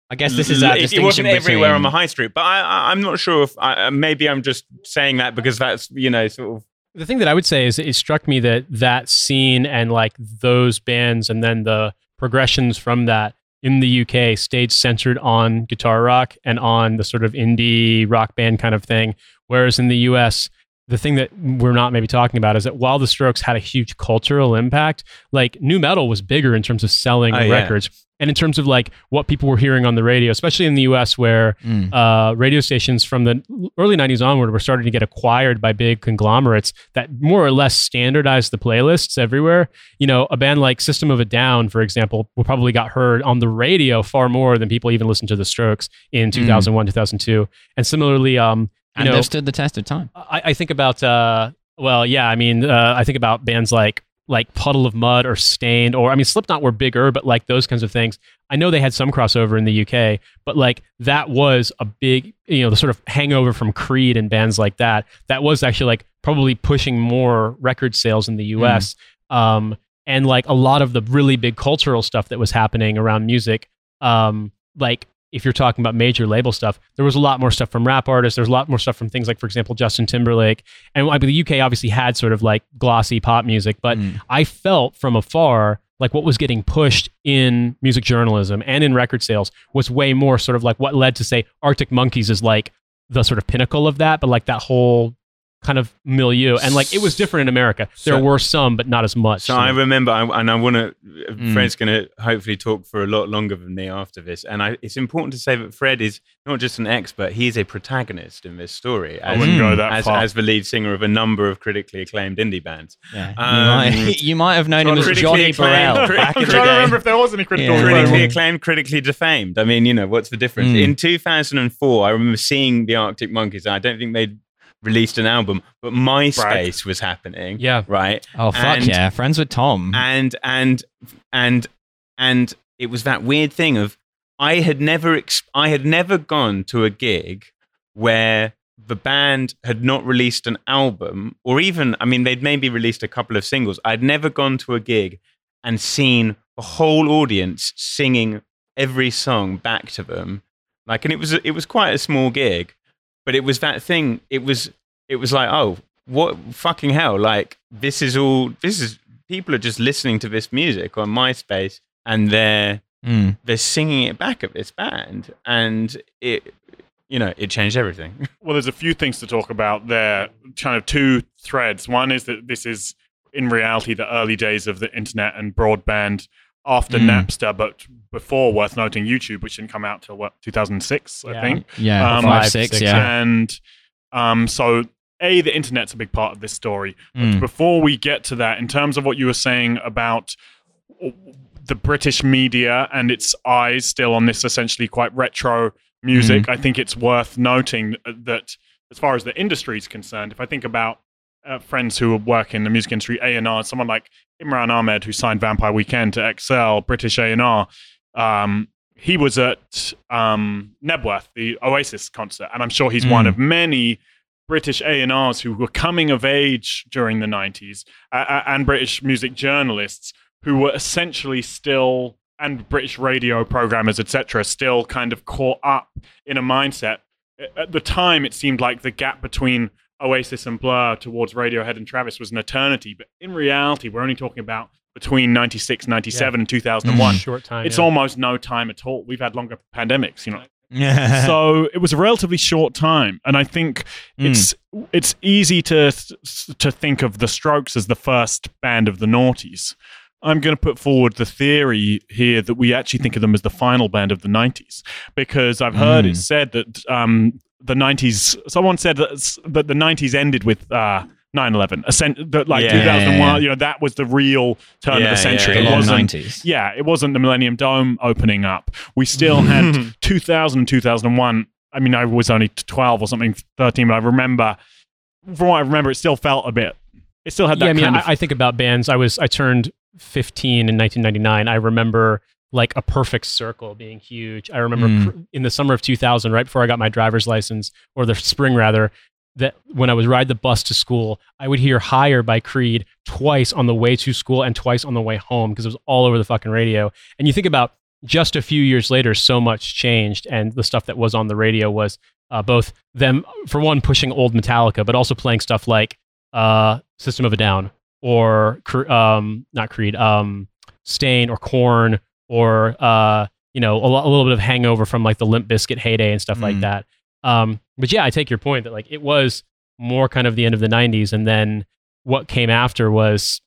I guess this is our distinction. It wasn't everywhere on the high street, but I'm not sure if maybe I'm just saying that because that's, you know, sort of. The thing that I would say is it struck me that scene and like those bands and then the progressions from that in the UK stayed centered on guitar rock and on the sort of indie rock band kind of thing. Whereas in the US, the thing that we're not maybe talking about is that while the Strokes had a huge cultural impact, like nu metal was bigger in terms of selling records. And in terms of like what people were hearing on the radio, especially in the US where radio stations from the early 90s onward were starting to get acquired by big conglomerates that more or less standardized the playlists everywhere. You know, a band like System of a Down, for example, probably got heard on the radio far more than people even listened to The Strokes in 2001, 2002. And similarly, you know, they've stood the test of time. I think about, I think about bands like Puddle of Mud or Stained, or I mean, Slipknot were bigger, but like those kinds of things. I know they had some crossover in the UK, but like that was a big, you know, the sort of hangover from Creed and bands like that. That was actually like probably pushing more record sales in the US. And like a lot of the really big cultural stuff that was happening around music, like if you're talking about major label stuff, there was a lot more stuff from rap artists. There's a lot more stuff from things like, for example, Justin Timberlake. And the UK obviously had sort of like glossy pop music, but I felt from afar like what was getting pushed in music journalism and in record sales was way more sort of like what led to, say, Arctic Monkeys is like the sort of pinnacle of that, but like that whole kind of milieu. And like it was different in America. There were some, but not as much. So I remember, and I want to, Fred's going to hopefully talk for a lot longer than me after this. And it's important to say that Fred is not just an expert, he is a protagonist in this story. I wouldn't go that far. As the lead singer of a number of critically acclaimed indie bands. Yeah. You might have known him as Johnny Burrell. I'm trying to remember if there was any critical. Yeah. Critically acclaimed, critically defamed. I mean, you know, what's the difference? In 2004, I remember seeing the Arctic Monkeys. I don't think they'd released an album, but MySpace was happening. Yeah. Right. Oh, fuck yeah. Friends with Tom. And it was that weird thing of I had never gone to a gig where the band had not released an album, or even, I mean, they'd maybe released a couple of singles. I'd never gone to a gig and seen a whole audience singing every song back to them. Like, and it was quite a small gig. But it was that thing. It was like, oh, what fucking hell! Like this is people are just listening to this music on MySpace and they're singing it back at this band, and it changed everything. Well, there's a few things to talk about there. Kind of two threads. One is that this is in reality the early days of the internet and broadband after Napster, but before, worth noting, YouTube, which didn't come out till 2006, I think. Yeah, 5, 6, yeah. And so, the internet's a big part of this story. But before we get to that, in terms of what you were saying about the British media and its eyes still on this essentially quite retro music, I think it's worth noting that as far as the industry is concerned, if I think about friends who work in the music industry, A&R, someone like Imran Ahmed, who signed Vampire Weekend to XL, British A&R, he was at Nebworth, the Oasis concert, and I'm sure he's one of many British A&Rs who were coming of age during the 90s, and British music journalists who were essentially still, and British radio programmers, etc., still kind of caught up in a mindset. At the time, it seemed like the gap between Oasis and Blur towards Radiohead and Travis was an eternity, but in reality we're only talking about between 96, 97 and 2001. Short time. It's almost no time at all. We've had longer pandemics, you know. Yeah. So it was a relatively short time, and I think it's easy to think of the Strokes as the first band of the noughties. I'm going to put forward the theory here that we actually think of them as the final band of the 90s, because I've heard it said that the 90s, someone said that the 90s ended with 9/11, 2001, you know, that was the real turn of the century. It wasn't 90s. Yeah, it wasn't the Millennium Dome opening up. We still had 2000, 2001. I mean, I was only 12 or something, 13, but I remember, from what I remember, it still felt a bit, it still had that I think about bands. I turned 15 in 1999. I remember like A Perfect Circle being huge. I remember in the summer of 2000, right before I got my driver's license, or the spring rather, that when I would ride the bus to school, I would hear Higher by Creed twice on the way to school and twice on the way home, because it was all over the fucking radio. And you think about just a few years later, so much changed, and the stuff that was on the radio was both them, for one, pushing old Metallica, but also playing stuff like System of a Down, or not Creed, Stain, or Korn, or a little bit of hangover from like the Limp Bizkit heyday and stuff like that. But yeah, I take your point that like it was more kind of the end of the 90s, and then what came after was,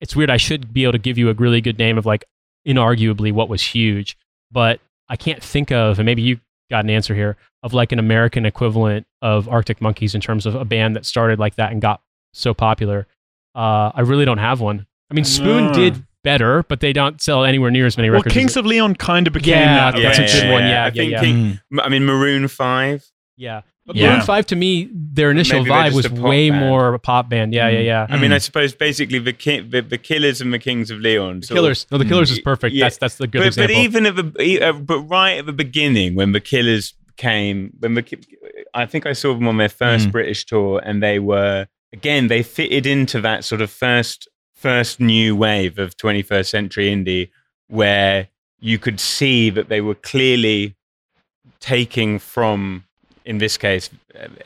it's weird, I should be able to give you a really good name of like inarguably what was huge. But I can't think of, and maybe you got an answer here, of like an American equivalent of Arctic Monkeys in terms of a band that started like that and got so popular. I really don't have one. I mean, Spoon did better, but they don't sell anywhere near as many records. Well, Kings of Leon kind of became that. Yeah, that's a good one. I mean, Maroon 5. Yeah. But Maroon 5, to me, their initial vibe was way band. More of a pop band. I mean, I suppose basically the Killers and the Kings of Leon. The Killers is perfect. Yeah. That's the good example. But even right at the beginning, when the Killers came, I think I saw them on their first British tour, and they were, again, they fitted into that sort of first new wave of 21st century indie, where you could see that they were clearly taking from, in this case,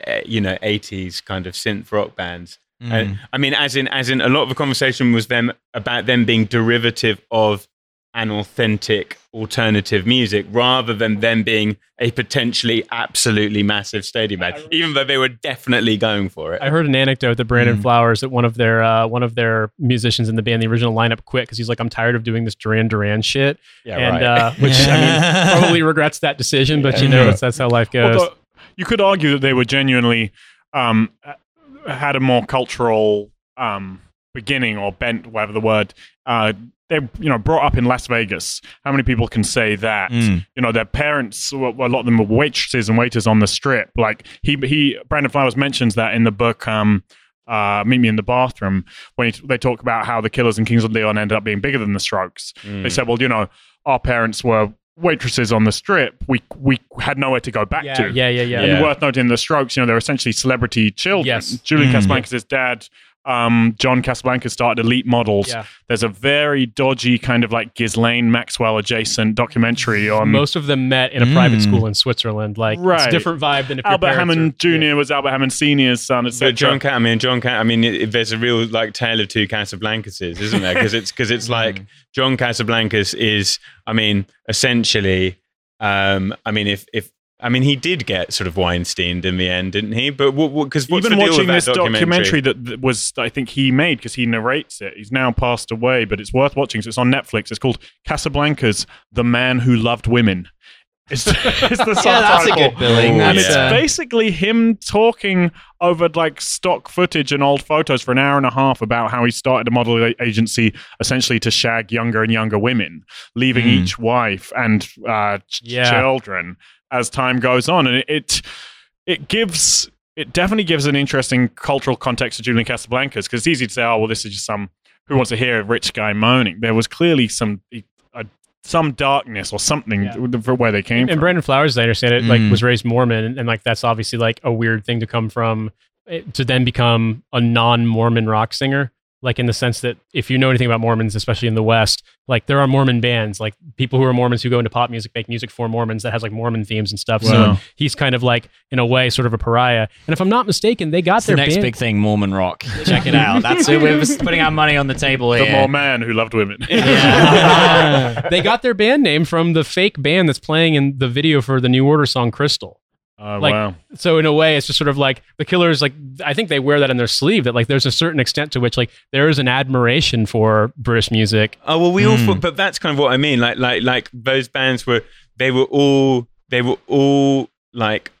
80s kind of synth rock bands. And I mean, as in a lot of the conversation was about them being derivative of an authentic alternative music, rather than them being a potentially absolutely massive stadium band, even though they were definitely going for it. I heard an anecdote that Brandon Flowers, that one of their musicians in the band, the original lineup, quit because he's like, I'm tired of doing this Duran Duran shit. I mean, probably regrets that decision, but that's how life goes. Although, you could argue that they were genuinely had a more cultural beginning or bent, whatever the word. They brought up in Las Vegas. How many people can say that? You know, their parents, a lot of them were waitresses and waiters on the strip. Like he Brandon Flowers mentions that in the book Meet Me in the Bathroom, when they talk about how the Killers and Kings of Leon ended up being bigger than the Strokes. They said, well, our parents were waitresses on the strip, we had nowhere to go back to. And worth noting, the Strokes, they're essentially celebrity children. Yes. Julian Casablancas' dad, John Casablancas, started Elite Models. Yeah. There's a very dodgy kind of like Ghislaine Maxwell adjacent documentary on... Most of them met in a private school in Switzerland. Like, it's a different vibe than if Albert Hammond Jr. Was Albert Hammond Sr.'s son, etc. There's a real like tale of two Casablancases, isn't there? Because it's like John Casablancas is, essentially, he did get sort of Weinsteined in the end, didn't he? But because what's even the deal watching with this documentary that was, I think, he made, because he narrates it. He's now passed away, but it's worth watching. So it's on Netflix. It's called Casablancas: The Man Who Loved Women. It's the subtitle. That's a good billing. And it's basically him talking over like stock footage and old photos for an hour and a half about how he started a model agency essentially to shag younger and younger women, leaving each wife and children as time goes on. And it definitely gives an interesting cultural context to Julian Casablancas, because it's easy to say, oh, well, this is just some, who wants to hear a rich guy moaning? There was clearly some darkness or something from where they came from. And Brandon Flowers, as I understand it, like was raised Mormon, and like that's obviously like a weird thing to come from, to then become a non-Mormon rock singer. Like, in the sense that if you know anything about Mormons, especially in the West, like there are Mormon bands, like people who are Mormons who go into pop music, make music for Mormons that has like Mormon themes and stuff. Wow. So he's kind of like, in a way, sort of a pariah. And if I'm not mistaken, they got their next big thing, Mormon rock. Check it out. That's who we're putting our money on the table here. The Mormon who loved women. They got their band name from the fake band that's playing in the video for the New Order song Crystal. So in a way, it's just sort of like the Killers, like I think they wear that in their sleeve, that like there's a certain extent to which like there is an admiration for British music. Oh, well, we all thought, but that's kind of what I mean. Like those bands were, they were all like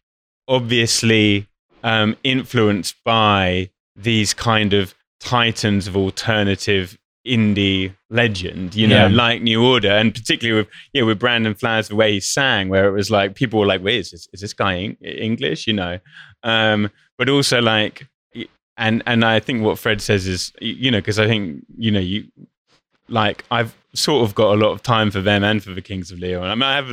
obviously influenced by these kind of titans of alternative indie legend, like New Order, and particularly with Brandon Flowers, the way he sang, where it was like people were like, wait, is this guy English? But also like, and I think what Fred says is, because I think you like, I've sort of got a lot of time for them and for the Kings of Leon. I mean, I have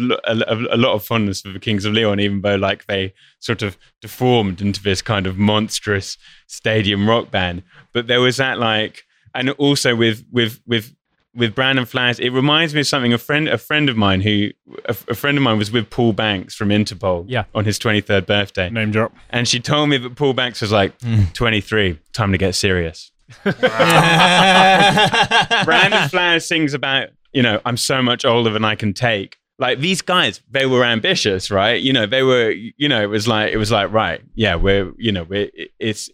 a lot of fondness for the Kings of Leon, even though like they sort of deformed into this kind of monstrous stadium rock band. But there was that like. And also with Brandon Flowers, it reminds me of something a friend of mine was with Paul Banks from Interpol on his 23rd birthday. Name drop. And she told me that Paul Banks was like 23, time to get serious. Brandon Flowers sings about, I'm so much older than I can take. Like these guys, they were ambitious, right? They were, it was like, right. Yeah, we're, it's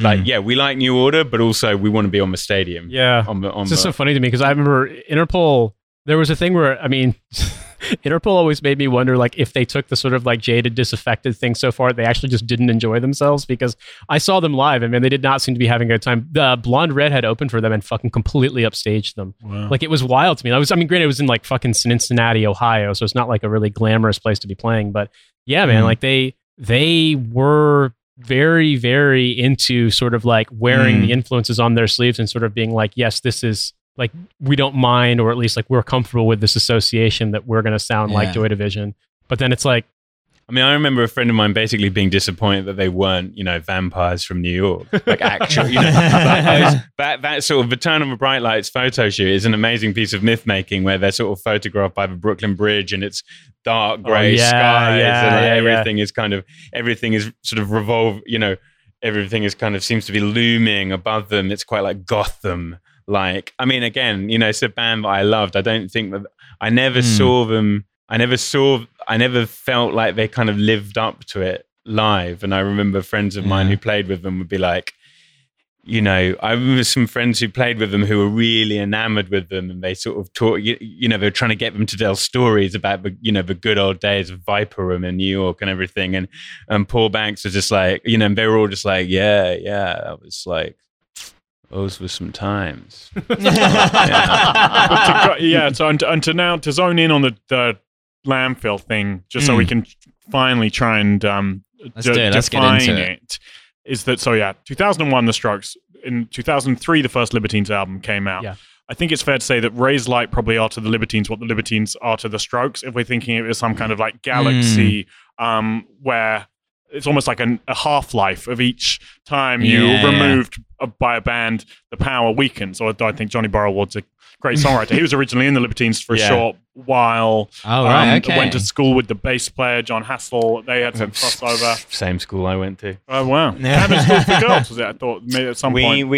Like, yeah, we like New Order, but also we want to be on the stadium. Yeah. It's just so funny to me because I remember Interpol, there was a thing where, I mean, Interpol always made me wonder, like, if they took the sort of like jaded, disaffected thing so far, they actually just didn't enjoy themselves, because I saw them live and man, they did not seem to be having a good time. The blonde redhead opened for them and fucking completely upstaged them. Wow. Like, it was wild to me. I mean, granted, it was in like fucking Cincinnati, Ohio, so it's not like a really glamorous place to be playing, but yeah, man, like they were very, very into sort of like wearing the influences on their sleeves and sort of being like, yes, this is like, we don't mind, or at least like we're comfortable with this association that we're going to sound like Joy Division. But then it's like, I mean, I remember a friend of mine basically being disappointed that they weren't, you know, Vampires from New York. Like, actual, you know, like those, that sort of Return of the Bright Lights photo shoot is an amazing piece of myth-making where they're sort of photographed by the Brooklyn Bridge and it's dark grey skies and everything is kind of, everything is sort of you know, everything is kind of seems to be looming above them. It's quite like Gotham. Like, I mean, again, you know, it's a band that I loved. I don't think that, I never saw them, I never felt like they kind of lived up to it live. And I remember friends of mine who played with them would be like, you know, I remember some friends who played with them who were really enamored with them, and they sort of taught, you know, they were trying to get them to tell stories about the, you know, the good old days of Viper Room in New York and everything. And Paul Banks was just like, you know, and they were all just like, yeah, that was like, those were some times. And to now to zone in on the landfill thing, just so we can finally try and define it, is that, so yeah, 2001 The Strokes, in 2003 the first Libertines album came out. Yeah. I think it's fair to say that Razorlight probably are to the Libertines what the Libertines are to The Strokes, if we're thinking it as some kind of like galaxy where it's almost like a half-life of each time you removed by a band, the power weakens. So I think Johnny Borrowwood's a great songwriter. He was originally in the Libertines for a short while. Oh, right, okay. Went to school with the bass player, John Hassel. They had some crossover. Same school I went to. Oh, wow. Catholic school for girls, was it? I thought maybe at some point.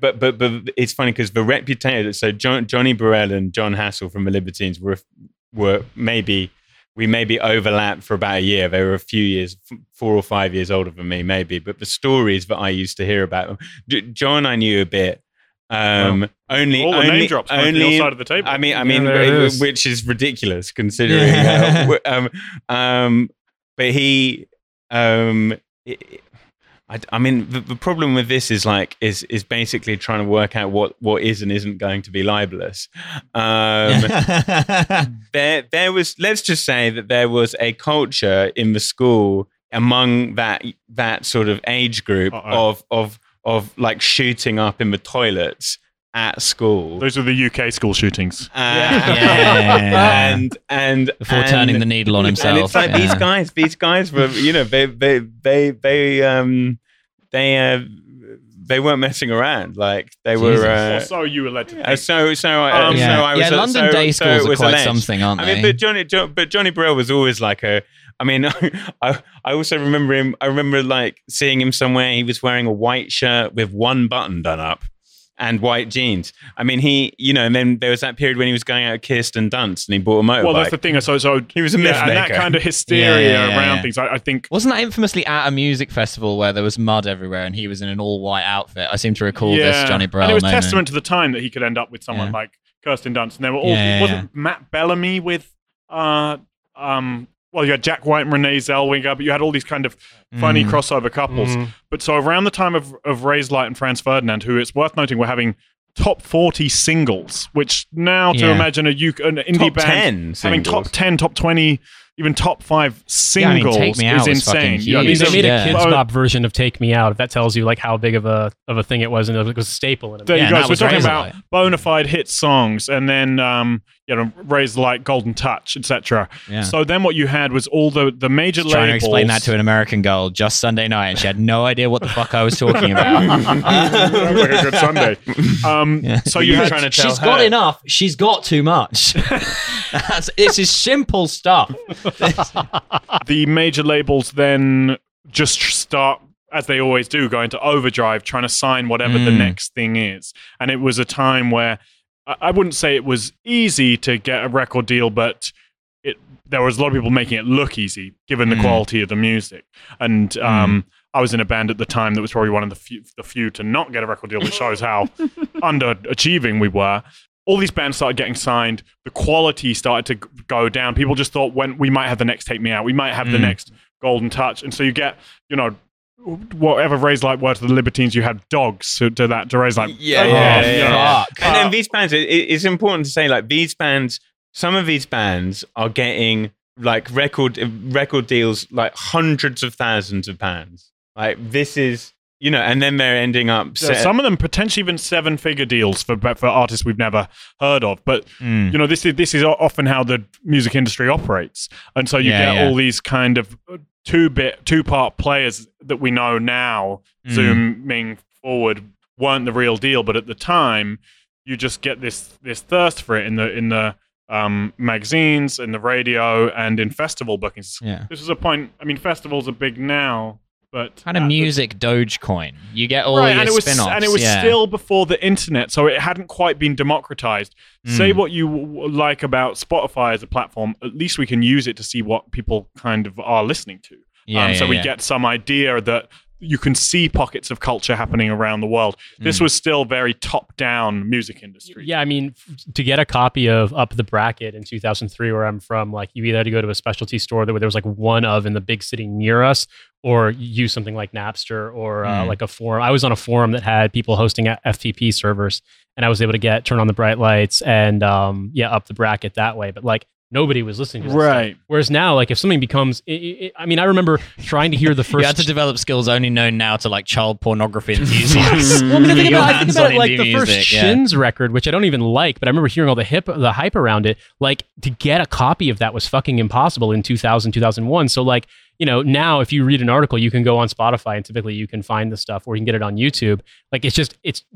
But it's funny because the reputation, so Johnny Burrell and John Hassel from the Libertines were maybe... We maybe overlapped for about a year. They were a few years, 4 or 5 years older than me, maybe. But the stories that I used to hear about them, John, I knew a bit. All the name drops on the side of the table. I mean, which is ridiculous considering. But he, the problem with this is like is basically trying to work out what is and isn't going to be libelous. There was, let's just say that there was a culture in the school among that sort of age group of like shooting up in the toilets at school. Those were the UK school shootings. And before turning the needle on himself. And it's like these guys were, you know, they weren't messing around. Like they were. So you were led to. So I was. London day schools are quite something, aren't they? I mean, but Johnny Burrell was always like a. I mean, I also remember him. I remember like seeing him somewhere. He was wearing a white shirt with one button done up. And white jeans. I mean, he, you know, and then there was that period when he was going out kissed and dunce, and he bought a motorbike. Well, that's the thing. So he was a myth maker. And that kind of hysteria around things. I think, wasn't that infamously at a music festival where there was mud everywhere, and he was in an all-white outfit? I seem to recall this Johnny Burrell. And it was testament to the time that he could end up with someone like Kirsten Dunst, and they were all. Wasn't Matt Bellamy with? Well, you had Jack White and Renee Zellweger, but you had all these kind of funny crossover couples. But so around the time of Razorlight and Franz Ferdinand, who, it's worth noting, were having top 40 singles, which now to imagine an indie top band having top 10, top 20, even top 5 singles is insane. You know, they made a Kids Bop version of Take Me Out, if that tells you like how big of a thing it was, and it was a staple. There you go. So we're talking about bona fide hit songs, and then... you know, Razorlight, Golden Touch, etc. Yeah. So then what you had was all the major labels. Trying to explain that to an American girl just Sunday night, and she had no idea what the fuck I was talking about. Sounds like a good Sunday. So you were trying to tell her. She's got enough. She's got too much. This is simple stuff. The major labels then just start, as they always do, going to overdrive, trying to sign whatever the next thing is. And it was a time where I wouldn't say it was easy to get a record deal, but there was a lot of people making it look easy, given the quality of the music. And I was in a band at the time that was probably one of the few to not get a record deal, which shows how underachieving we were. All these bands started getting signed. The quality started to go down. People just thought, when we might have the next Take Me Out. We might have the next Golden Touch. And so you get, you know, whatever Razorlight were to the Libertines, you had Dogs to that, to Razorlight. Yeah. And then these bands, it's important to say, like, these bands, some of these bands are getting, like, record deals, like, hundreds of thousands of pounds. Like, this is... You know, and then they're ending up... Yeah, some of them potentially even seven-figure deals for artists we've never heard of. But, you know, this is often how the music industry operates. And so you get all these kind of two-part players that we know now, zooming forward, weren't the real deal. But at the time, you just get this thirst for it in the magazines, in the radio, and in festival bookings. Yeah. This is a point... I mean, festivals are big now... But kind of music Dogecoin. You get all of your spin-offs. And it was still before the internet, so it hadn't quite been democratized. Say what you like about Spotify as a platform, at least we can use it to see what people kind of are listening to. We get some idea that you can see pockets of culture happening around the world. This was still very top-down music industry. Yeah, I mean, to get a copy of Up the Bracket in 2003, where I'm from, like, you either had to go to a specialty store where there was like one of in the big city near us, or use something like Napster or like a forum. I was on a forum that had people hosting FTP servers, and I was able to turn on the bright lights and Up the Bracket that way. But like nobody was listening to this. Right. Whereas now, like if something becomes, I remember trying to hear the first. You had to develop skills only known now to like child pornography enthusiasts. Well, I think about it, like the first Shins record, which I don't even like, but I remember hearing all the hype around it. Like to get a copy of that was fucking impossible in 2000, 2001. So like, you know, now if you read an article, you can go on Spotify and typically you can find the stuff, or you can get it on YouTube. Like it's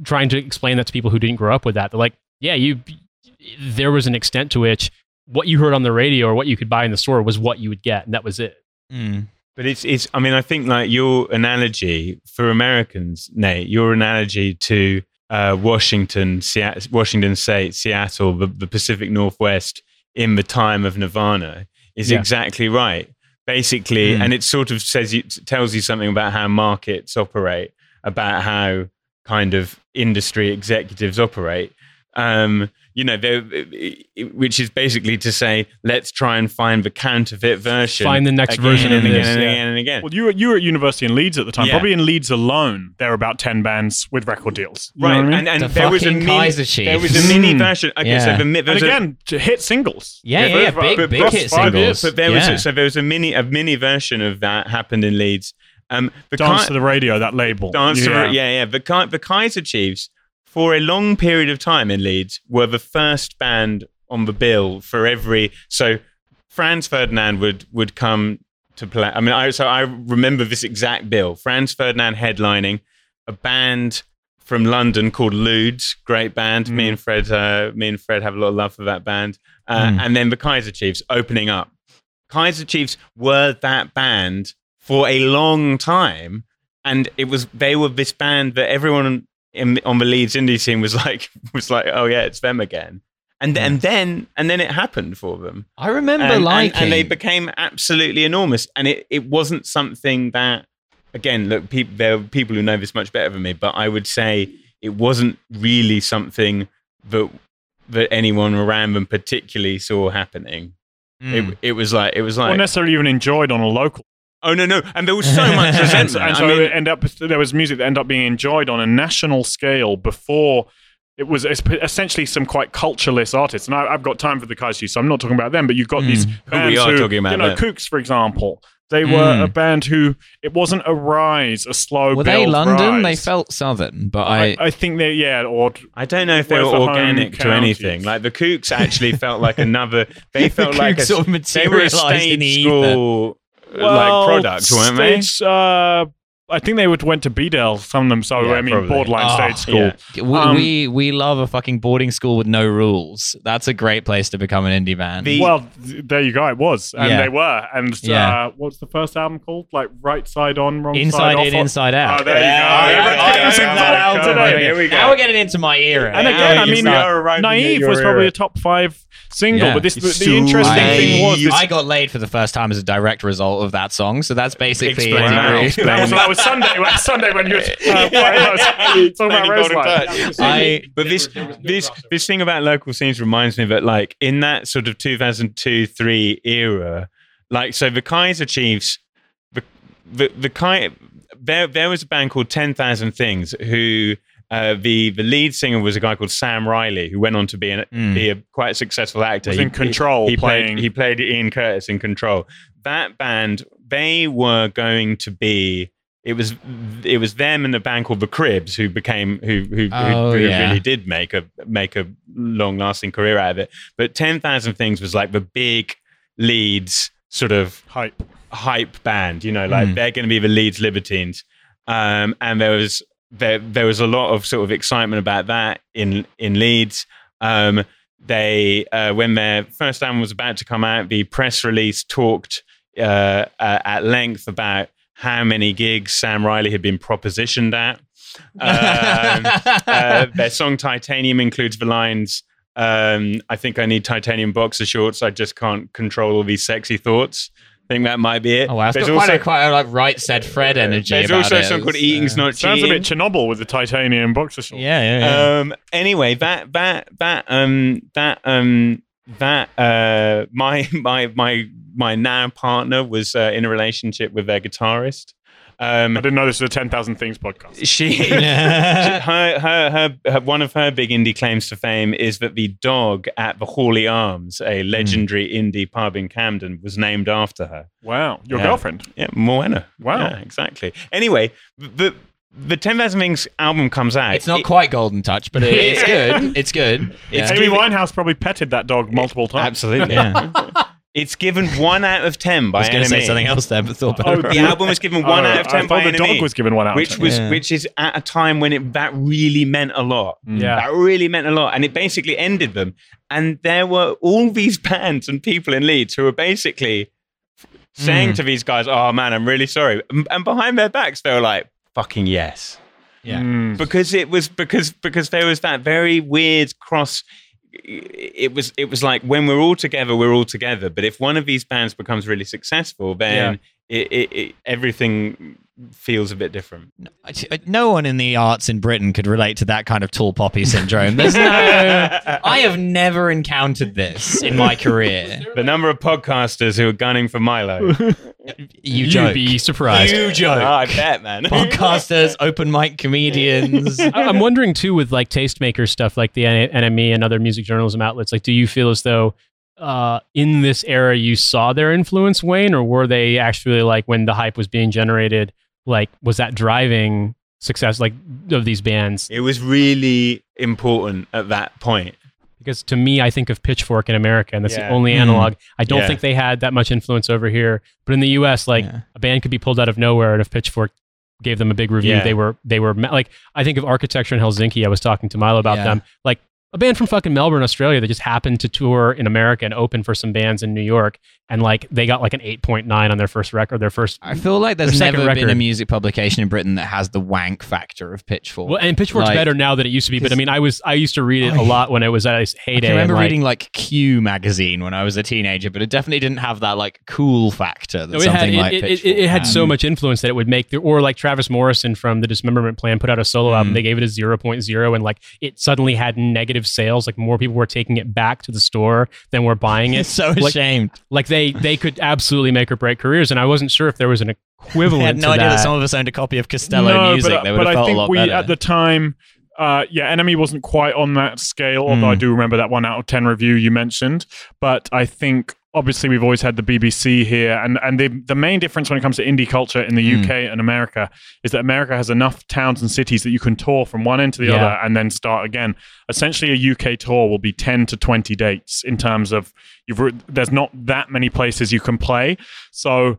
trying to explain that to people who didn't grow up with that. They're like, there was an extent to which what you heard on the radio or what you could buy in the store was what you would get, and that was it. But it's. I mean, I think like your analogy for Americans, Nate, your analogy to Washington State, Seattle, the Pacific Northwest in the time of Nirvana is exactly right. Basically, and it sort of tells you something about how markets operate, about how kind of industry executives operate. You know, which is basically to say, let's try and find the counterfeit version. Find the next version again and again. Well, you were at university in Leeds at the time. Yeah. Probably in Leeds alone, there were about 10 bands with record deals. Right, you know what I mean? And there was a Kaiser Chiefs. There was a mini version. Okay, so hit singles. Big hit singles. But there was there was a mini version of that happened in Leeds. Dance to the Radio, that label. The Kaiser Chiefs, for a long period of time in Leeds, were the first band on the bill for every... So Franz Ferdinand would come to play. I mean, I remember this exact bill. Franz Ferdinand headlining, a band from London called Ludes, great band. Me and Fred have a lot of love for that band. And then the Kaiser Chiefs opening up. Kaiser Chiefs were that band for a long time, and they were this band that everyone... on the Leeds indie scene was like, oh yeah, it's them again, and then it happened for them. I remember and they became absolutely enormous, and it wasn't something that, again, look, there are people who know this much better than me, but I would say it wasn't really something that anyone around them particularly saw happening. It was like not necessarily even enjoyed on a local. Oh, no. And there was so much resentment. There was music that ended up being enjoyed on a national scale before it was essentially some quite cultureless artists. And I've got time for the Kaiser Chiefs, so I'm not talking about them, but you've got these bands talking about, you know, Kooks, for example. They were a band who, it wasn't a rise, a slow build. Were they London? Rise. They felt Southern, but I think they, or... I don't know if they were organic to anything. Like, the Kooks actually felt like another... They felt like sort of they were a stage school... Ether. Well, like products, weren't they? I think they went to Beadle, some of them. So yeah, I mean, probably. Borderline stage school. Yeah. We love a fucking boarding school with no rules. That's a great place to become an indie band. There you go. It was, and they were. And what's the first album called? Like Right Side On, Wrong Side Off. Inside In, Inside Out. Oh, there you go. Now we're getting into my era. And again, I mean, Naive was probably a top five single, but the interesting thing was, I got laid for the first time as a direct result of that song. So that's basically. Sunday when you were talking about Razorlight. But this thing about local scenes reminds me that, like, in that sort of 2002-3 era, like, so the Kaiser Chiefs, there was a band called 10,000 Things who. The lead singer was a guy called Sam Riley, who went on to be a quite successful actor. Was in Control. He played Ian Curtis in Control. That band, they were going to be. It was them and a band called The Cribs, who really did make a long lasting career out of it. But 10,000 Things was like the big Leeds sort of hype band. You know, like they're going to be the Leeds Libertines, and there was. There was a lot of sort of excitement about that in Leeds. They when their first album was about to come out, the press release talked at length about how many gigs Sam Riley had been propositioned at. Their song Titanium includes the lines, I think I need titanium boxer shorts, I just can't control all these sexy thoughts. I think that might be it. Oh, wow. There's also quite a like Right Said Fred energy. There's about also it. Something called Eating's Not Cheating. Sounds a bit Chernobyl with the titanium boxer shorts. Yeah. Anyway, my now partner was in a relationship with their guitarist. I didn't know this was a 10,000 Things podcast. One of her big indie claims to fame is that the dog at the Hawley Arms, a legendary indie pub in Camden, was named after her. Wow. Your girlfriend? Yeah, Moana. Wow. Yeah, exactly. Anyway, the 10,000 Things album comes out. It's not quite Golden Touch, but it's good. It's good. Yeah. Amy Winehouse probably petted that dog multiple times. Absolutely. Yeah. It's given 1 out of 10 by NME. I was going to say something else there, but thought better. The album was given 1 out of 10 by NME. The dog was given 1 out of 10. Which is at a time when that really meant a lot. Yeah. That really meant a lot. And it basically ended them. And there were all these bands and people in Leeds who were basically saying to these guys, oh man, I'm really sorry. And behind their backs, they were like, fucking yes. Yeah. Because it was, because there was that very weird cross. It was like when we're all together. But if one of these bands becomes really successful, then everything feels a bit different. No one in the arts in Britain could relate to that kind of tall poppy syndrome. I have never encountered this in my career. The number of podcasters who are gunning for Milo. You'd be surprised. You joke. Oh, I bet, man. Podcasters, open mic comedians. I'm wondering too, with like tastemaker stuff, like the NME and other music journalism outlets, like, do you feel as though in this era you saw their influence wane, or were they actually, like, when the hype was being generated, like, was that driving success, like, of these bands? It was really important at that point. Because to me, I think of Pitchfork in America, and that's the only analog. I don't think they had that much influence over here. But in the US, like, a band could be pulled out of nowhere, and if Pitchfork gave them a big review, they were like, I think of Architecture in Helsinki. I was talking to Milo about them. Like, a band from fucking Melbourne, Australia, that just happened to tour in America and open for some bands in New York, and like they got like an 8.9 on their first record. I feel like there's never been a music publication in Britain that has the wank factor of Pitchfork. Well, and Pitchfork's like, better now than it used to be. But I mean, I used to read it a lot when it was at its heyday. I remember reading like Q magazine when I was a teenager, but it definitely didn't have that like cool factor. That no, something had, like it, Pitchfork it had so much influence that it would make or like Travis Morrison from the Dismemberment Plan put out a solo album. They gave it a 0.0, and like it suddenly had negative sales, like more people were taking it back to the store than were buying it. So like, ashamed. Like they could absolutely make or break careers, and I wasn't sure if there was an equivalent. I had no idea that some of us owned a copy of Costello Music. But I think at the time, NME wasn't quite on that scale. Although I do remember that 1 out of 10 review you mentioned. But I think obviously we've always had the BBC here, and the main difference when it comes to indie culture in the UK and America is that America has enough towns and cities that you can tour from one end to the other and then start again. Essentially, a UK tour will be 10 to 20 dates in terms of there's not that many places you can play. So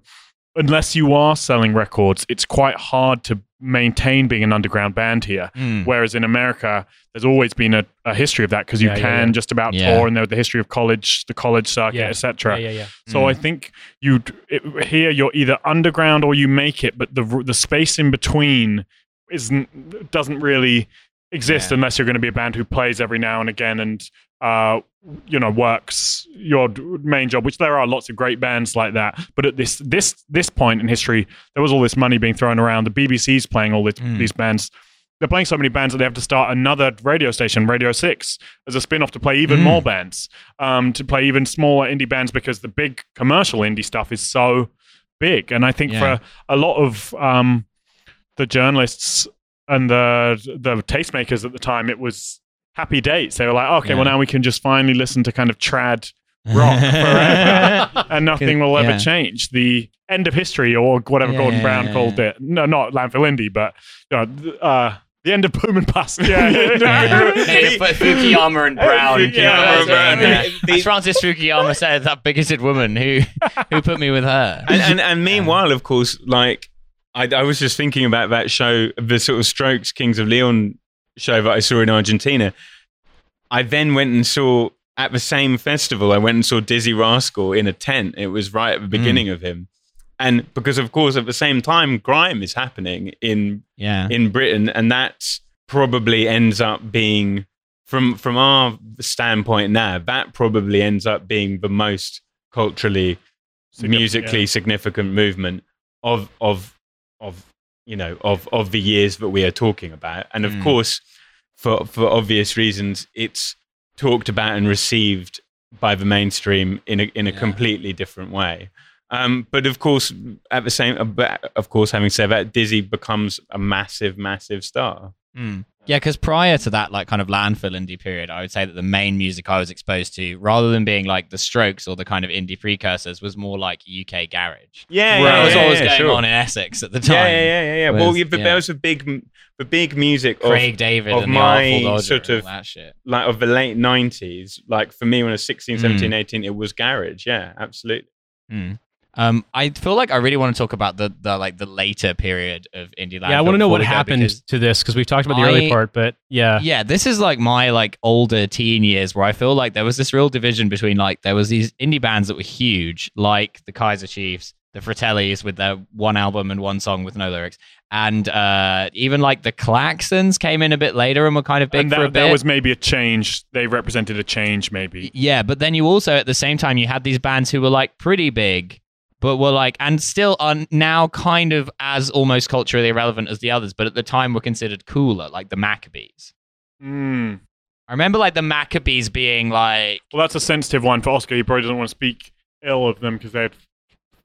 unless you are selling records, it's quite hard to maintain being an underground band here. Whereas in America, there's always been a history of that because you can just about tour, and the history of the college circuit, etc. So I think here you're either underground or you make it, but the space in between doesn't really exist unless you're going to be a band who plays every now and again and works your main job, which there are lots of great bands like that. But at this point in history, there was all this money being thrown around. The BBC's playing all these bands. They're playing so many bands that they have to start another radio station, Radio 6, as a spin-off to play even more bands, to play even smaller indie bands, because the big commercial indie stuff is so big. And I think for a lot of the journalists and the tastemakers at the time, it was happy dates. They were like, okay, well, now we can just finally listen to kind of trad rock forever and nothing will ever change. The end of history, or whatever Gordon Brown called it. No, not Landfill Indy, but the end of Boom and Bust. Fukuyama and Brown. As Francis Fukuyama said, that bigoted woman who put me with her. And meanwhile, of course, like I was just thinking about that show, the sort of Strokes Kings of Leon show that I saw in Argentina. I then went and saw, at the same festival, I went and saw Dizzy Rascal in a tent. It was right at the beginning of him. And because, of course, at the same time, grime is happening in Britain. And that probably ends up being, from our standpoint now, that probably ends up being the most culturally, musically significant movement of the years that we are talking about. And of course, for obvious reasons, it's talked about and received by the mainstream in a completely different way. But of course, having said that, Dizzy becomes a massive star. Yeah, because prior to that, like kind of landfill indie period, I would say that the main music I was exposed to, rather than being like the Strokes or the kind of indie precursors, was more like UK garage. That was always going on in Essex at the time. Was, well, there was the big music Craig David of and my sort of that shit. Like of the late 90s. Like for me, when I was 16, 17, 18, it was garage. Yeah, absolutely. I feel like I really want to talk about the later period of indie land. Yeah, I want to know what happened to this, because we've talked about the early part, but yeah, this is like my like older teen years, where I feel like there was this real division between like there was these indie bands that were huge, like the Kaiser Chiefs, the Fratellis with their one album and one song with no lyrics, and even like the Klaxons came in a bit later and were kind of big for a bit. That was maybe a change. They represented a change, maybe. Yeah, but then you also at the same time you had these bands who were like pretty big, but were like, and still are now kind of as almost culturally irrelevant as the others, but at the time were considered cooler, like the Maccabees. I remember like the Maccabees being like, well, that's a sensitive one for Oscar. He probably doesn't want to speak ill of them because they have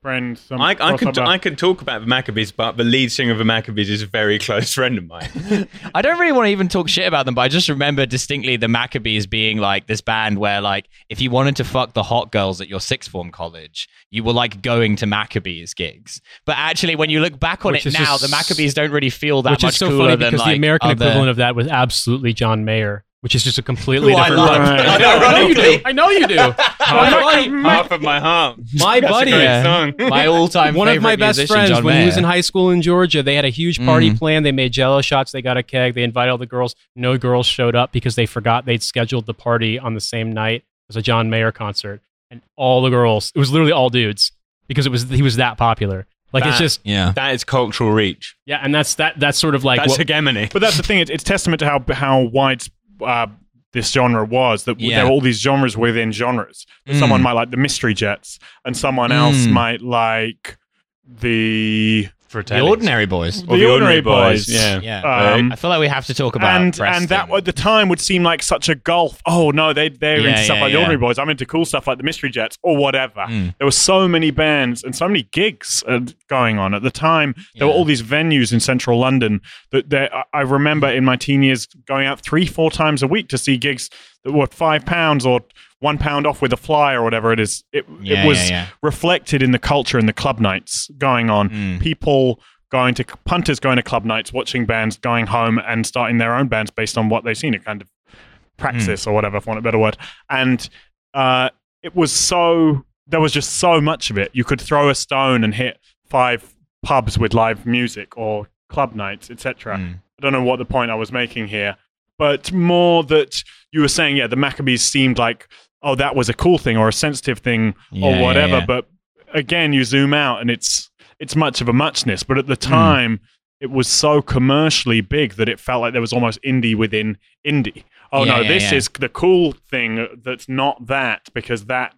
friends. I could talk about the Maccabees, but the lead singer of the Maccabees is a very close friend of mine. I don't really want to even talk shit about them, but I just remember distinctly the Maccabees being like this band where like if you wanted to fuck the hot girls at your sixth form college, you were like going to Maccabees gigs. But actually, when you look back on the Maccabees don't really feel that much cooler funny because than like the American equivalent of that was absolutely John Mayer. Which is just a completely different. I know you do. Half of my heart. My buddy, my all-time one favorite of my best musician, friends, John Mayer. When he was in high school in Georgia, they had a huge party planned. They made Jello shots. They got a keg. They invited all the girls. No girls showed up because they forgot they'd scheduled the party on the same night as a John Mayer concert, and all the girls. It was literally all dudes because he was that popular. Like that, it's just that is cultural reach. Yeah, and that's sort of like that's hegemony. But that's the thing. It's testament to how widespread this genre was, that there were all these genres within genres. Someone might like the Mystery Jets, and someone else might like the Ordinary Boys. Or the Ordinary Boys. Yeah. I feel like we have to talk about Preston. And that at the time would seem like such a gulf. Oh no, they're into stuff like the Ordinary Boys. I'm into cool stuff like the Mystery Jets or whatever. There were so many bands and so many gigs going on at the time. There were all these venues in central London that I remember in my teen years going out 3-4 times a week to see gigs that were £5 or £1 off with a flyer or whatever it is. It was reflected in the culture and the club nights going on. People going to punters, going to club nights, watching bands, going home and starting their own bands based on what they've seen. A kind of praxis or whatever, for want of a better word. And there was just so much of it. You could throw a stone and hit 5 pubs with live music or club nights, etc. I don't know what the point I was making here, but more that you were saying, the Maccabees seemed like, oh, that was a cool thing or a sensitive thing or whatever. But again, you zoom out and it's much of a muchness. But at the time, it was so commercially big that it felt like there was almost indie within indie. This is the cool thing that's not that, because that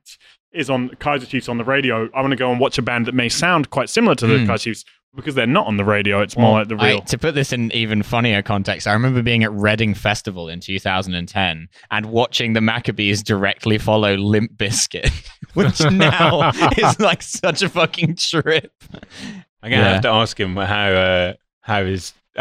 is on Kaiser Chiefs on the radio. I want to go and watch a band that may sound quite similar to the Kaiser Chiefs, because they're not on the radio. It's more like the real. To put this in even funnier context, I remember being at Reading Festival in 2010 and watching the Maccabees directly follow Limp Bizkit, which now is like such a fucking trip. I'm going to have to ask him how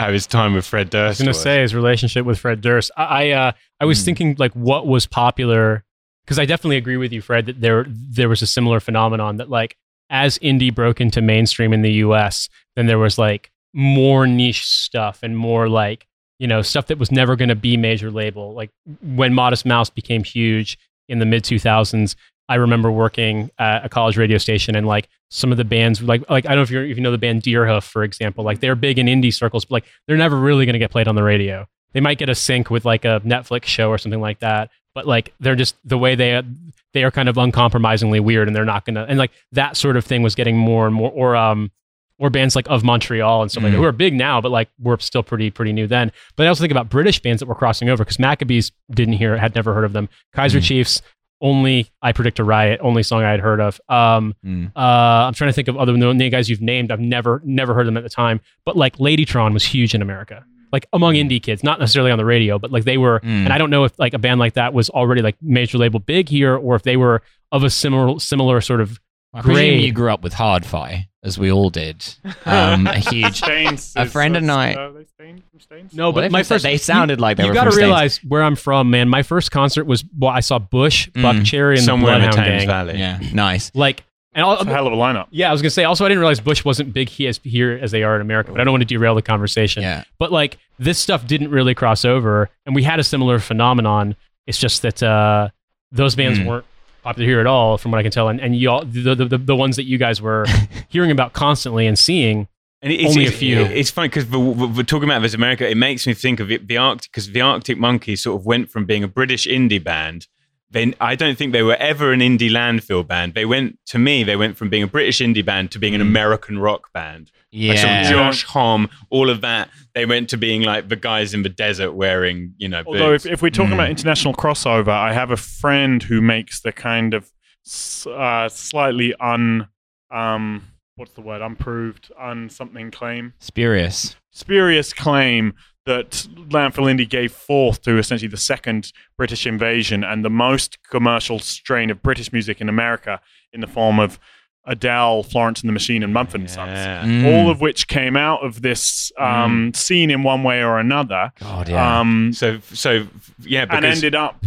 his time with Fred Durst was. I was going to say his relationship with Fred Durst. I was thinking like what was popular, because I definitely agree with you, Fred, that there was a similar phenomenon that like, as indie broke into mainstream in the US, then there was like more niche stuff and more like, you know, stuff that was never going to be major label. Like when Modest Mouse became huge in the mid 2000s, I remember working at a college radio station, and like some of the bands, like I don't know if you know the band Deerhoof, for example, like they're big in indie circles, but like they're never really going to get played on the radio. They might get a sync with like a Netflix show or something like that, but like they're just the way they are kind of uncompromisingly weird, and they're not gonna, and like that sort of thing was getting more and more, or bands like Of Montreal and stuff like that, who are big now, but like were still pretty new then. But I also think about British bands that were crossing over, because Maccabees had never heard of them. Kaiser Chiefs, only I Predict a Riot, only song I had heard of. I'm trying to think of other guys you've named. I've never heard of them at the time, but like Ladytron was huge in America. Like among indie kids, not necessarily on the radio, but like they were, and I don't know if like a band like that was already like major label big here, or if they were of a similar sort of grade. I presume you grew up with Hard-Fi, as we all did. A huge, a friend and I. Are they Stained from Stained? No, but they sounded like they were. You got to realize where I'm from, man. My first concert was I saw Bush, Buckcherry, and somewhere the Bloodhound Gang. Valley. Yeah, nice. Like. And it's a hell of a lineup. Yeah, I was going to say, also, I didn't realize Bush wasn't big here as they are in America, but I don't want to derail the conversation. Yeah. But like this stuff didn't really cross over, and we had a similar phenomenon. It's just that those bands weren't popular here at all, from what I can tell. And y'all, the ones that you guys were hearing about constantly and seeing, and only a few. It's funny because we're talking about this America. It makes me think of it, the Arctic Monkeys sort of went from being a British indie band. I don't think they were ever an indie landfill band. They went from being a British indie band to being an American rock band. Yeah. Like sort of Josh Homme, all of that. They went to being like the guys in the desert wearing, you know, boots. Although if we're talking about international crossover, I have a friend who makes the kind of slightly unproved, something claim. Spurious claim that landfill indie gave forth to essentially the second British invasion and the most commercial strain of British music in America in the form of Adele, Florence and the Machine, and Mumford and Sons, all of which came out of this scene in one way or another. God, yeah. And ended up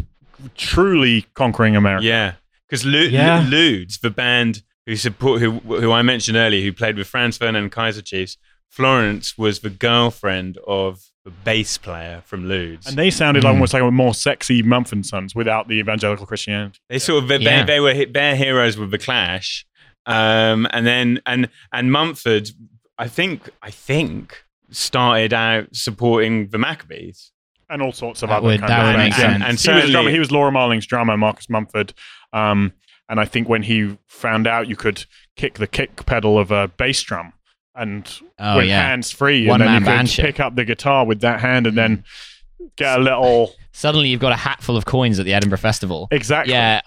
truly conquering America. Yeah, because Ludes, the band who I mentioned earlier, who played with Franz Ferdinand and Kaiser Chiefs, Florence was the girlfriend of the bass player from Ludes, and they sounded almost like a more sexy Mumford and Sons without the evangelical Christianity. They sort of they were their heroes with the Clash, and then Mumford, I think started out supporting the Maccabees and all sorts of other kind of things. And he was Laura Marling's drummer, Marcus Mumford. And I think when he found out you could kick the kick pedal of a bass drum. Hands free, and then you can pick up the guitar with that hand, and then get a little. Suddenly, you've got a hat full of coins at the Edinburgh Festival. Exactly. Yeah,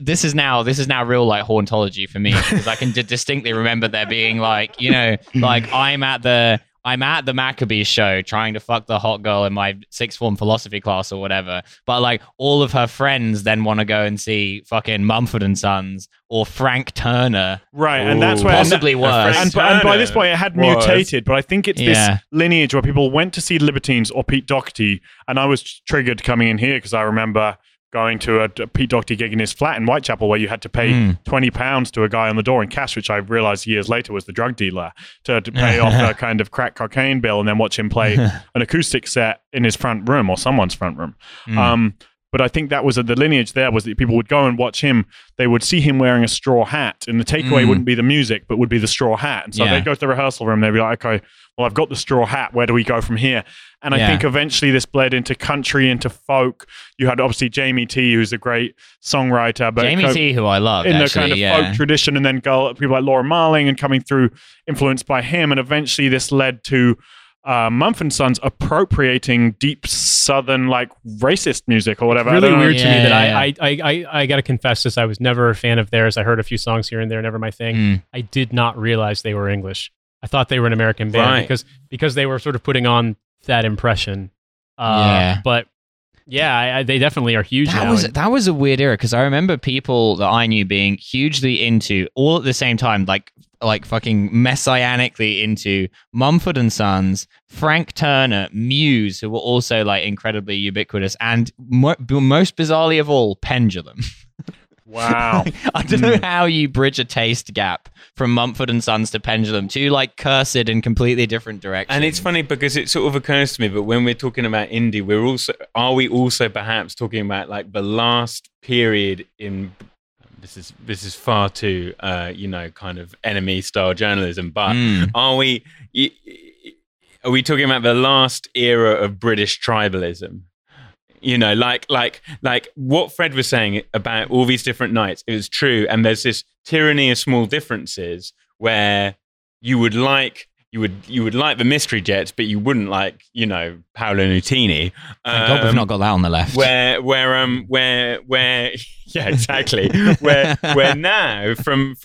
this is now real like hauntology for me, because I can distinctly remember there being like, you know, like I'm at the Maccabees show trying to fuck the hot girl in my sixth form philosophy class or whatever. But like all of her friends then want to go and see fucking Mumford and Sons or Frank Turner. Right. And that's where possibly worse. And by this point it had mutated, but I think it's this lineage where people went to see Libertines or Pete Doherty. And I was triggered coming in here because I remember going to a Pete Doherty gig in his flat in Whitechapel where you had to pay £20 to a guy on the door in cash, which I realized years later was the drug dealer, to pay off a kind of crack cocaine bill and then watch him play an acoustic set in his front room or someone's front room. But I think that was the lineage there, was that people would go and watch him. They would see him wearing a straw hat, and the takeaway wouldn't be the music, but would be the straw hat. And so they'd go to the rehearsal room. They'd be like, okay, well, I've got the straw hat. Where do we go from here? And I think eventually this bled into country, into folk. You had obviously Jamie T, who's a great songwriter. But Jamie T, who I love, in the kind of folk tradition, and then people like Laura Marling and coming through, influenced by him. And eventually this led to Mumford & Sons appropriating deep southern like racist music or whatever. It's really weird to me that I gotta confess this, I was never a fan of theirs. I heard a few songs here and there, never my thing. I did not realize they were English. I thought they were an American band because they were sort of putting on that impression. But yeah, they definitely are huge now. That was a weird era because I remember people that I knew being hugely into, all at the same time, like fucking messianically into Mumford and Sons, Frank Turner, Muse, who were also like incredibly ubiquitous, and most bizarrely of all, Pendulum. Wow. I don't know how you bridge a taste gap from Mumford and Sons to Pendulum, to like cursed in completely different directions. And it's funny because it sort of occurs to me, but when we're talking about indie, are we also perhaps talking about like the last period in this is far too kind of enemy style journalism, but are we talking about the last era of British tribalism? You know, like what Fred was saying about all these different nights, it was true. And there's this tyranny of small differences where you would like the Mystery Jets, but you wouldn't like, Paolo Nutini. Thank God we've not got that on the left. Where now from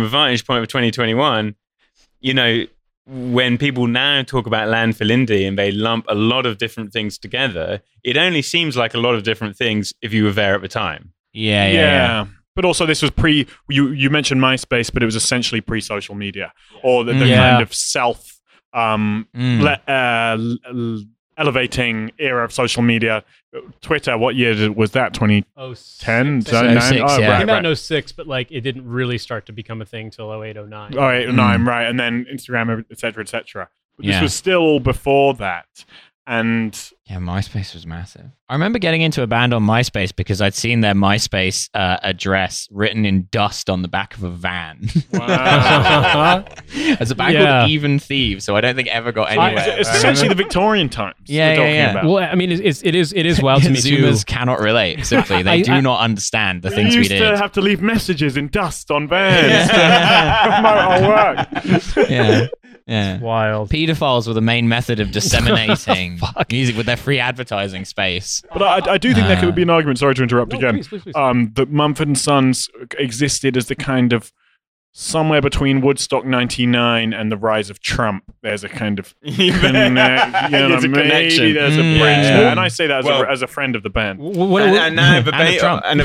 a vantage point of 2021, when people now talk about landfill indie and they lump a lot of different things together, it only seems like a lot of different things if you were there at the time. Yeah. But also this was you mentioned MySpace, but it was essentially pre-social media, or the kind of self elevating era of social media. Twitter, what year was that? 2010? 06, yeah. It came out in 06, but like it didn't really start to become a thing till 08, 09. 08, 09, right. And then Instagram, et cetera, et cetera. But this was still before that. And yeah, MySpace was massive. I remember getting into a band on MySpace because I'd seen their MySpace address written in dust on the back of a van. Wow. It's a band called Even Thieves, so I don't think it ever got anywhere. It's essentially the Victorian times. Yeah. About. Well, I mean, it is wild to me too. Zoomers cannot relate. Simply, they do not understand the things we did. We used to have to leave messages in dust on vans. Work. Yeah. Yeah. It's wild. Pedophiles were the main method of disseminating music with their free advertising space. But I do think there could be an argument, sorry to interrupt again, please. That Mumford & Sons existed as the kind of somewhere between Woodstock 99 and the rise of Trump. There's a kind of connection. There's a bridge there. And I say that as a friend of the band. And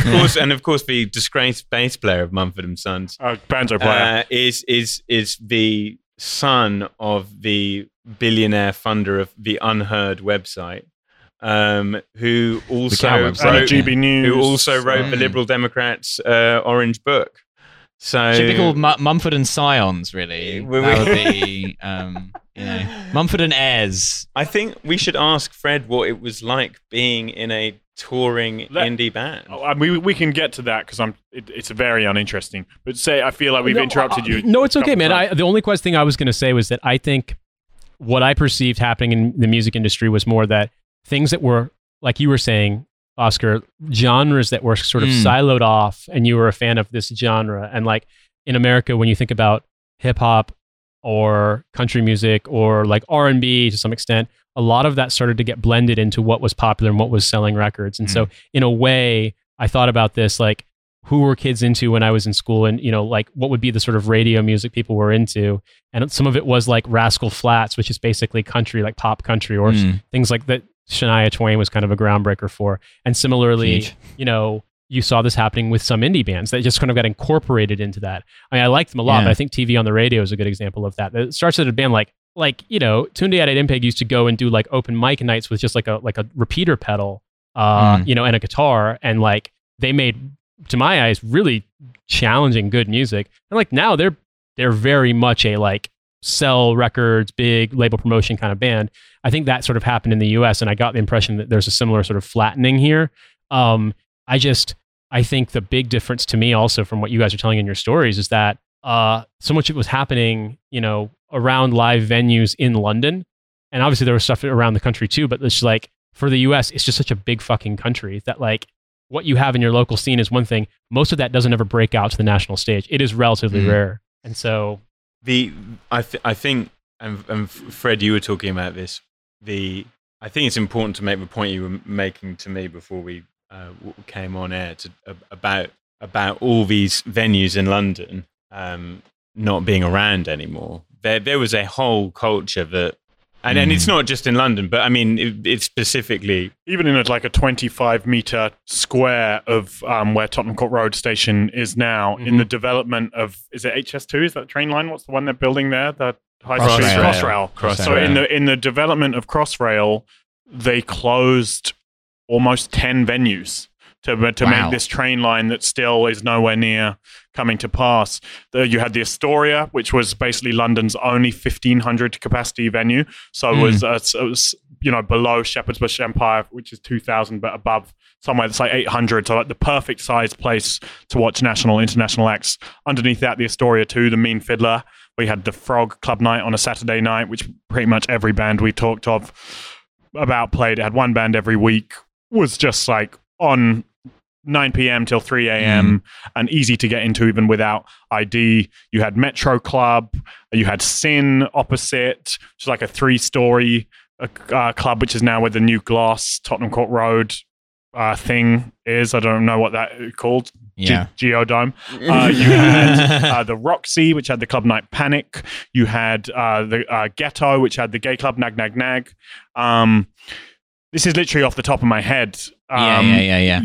of course the disgraced bass player of Mumford & Sons, banjo player, is the son of the billionaire funder of the Unheard website, who also wrote GB News, who also wrote the Liberal Democrats' Orange Book. So should be called Mumford and Scions, really. That would be Mumford and Ayres. I think we should ask Fred what it was like being in a touring indie band. We can get to that because it's very uninteresting. But say I feel like we've interrupted you. No, it's okay, man. The only thing I was going to say was that I think what I perceived happening in the music industry was more that things that were, like you were saying, Oscar, genres that were sort of siloed off, and you were a fan of this genre. And like in America, when you think about hip hop or country music or like R&B to some extent, a lot of that started to get blended into what was popular and what was selling records. And so in a way, I thought about this, like who were kids into when I was in school, and like what would be the sort of radio music people were into. And some of it was like Rascal Flatts, which is basically country, like pop country, or things like that Shania Twain was kind of a groundbreaker for. And similarly, you saw this happening with some indie bands that just kind of got incorporated into that. I mean, I liked them a lot, but I think TV on the Radio is a good example of that. It starts at a band like Tunde Adedimpeg used to go and do like open mic nights with just like a repeater pedal, and a guitar, and like they made, to my eyes, really challenging good music. And like now they're very much a like sell records, big label promotion kind of band. I think that sort of happened in the US, and I got the impression that there's a similar sort of flattening here. I think the big difference to me also from what you guys are telling in your stories is that so much of it was happening, around live venues in London. And obviously there was stuff around the country too, but it's like for the US, it's just such a big fucking country that like what you have in your local scene is one thing. Most of that doesn't ever break out to the national stage. It is relatively rare. And so I think And Fred, you were talking about this. I think it's important to make the point you were making to me before we came on air about all these venues in London not being around anymore. There was a whole culture that, and it's not just in London, but I mean, it's specifically even in like a 25-meter square of where Tottenham Court Road station is now, in the development of, is it HS2? Is that train line? What's the one they're building there? The High Street Crossrail. So in the development of Crossrail, they closed almost 10 venues to make this train line that still is nowhere near coming to pass. You had the Astoria, which was basically London's only 1,500 capacity venue. So it was below Shepherd's Bush Empire, which is 2,000, but above somewhere that's like 800. So like the perfect size place to watch national, international acts. Underneath that, the Astoria 2, the Mean Fiddler. We had the Frog Club Night on a Saturday night, which pretty much every band we talked of about played. It had one band every week. Was just like on 9 p.m. till 3 a.m. And easy to get into even without ID. You had Metro Club. You had Sin opposite, which is like a three-story club, which is now where the new Gloss Tottenham Court Road thing is. I don't know what that is called. Yeah. Geodome. You had the Roxy, which had the club night Panic. You had the Ghetto, which had the gay club Nag Nag Nag. This is literally off the top of my head. Yeah.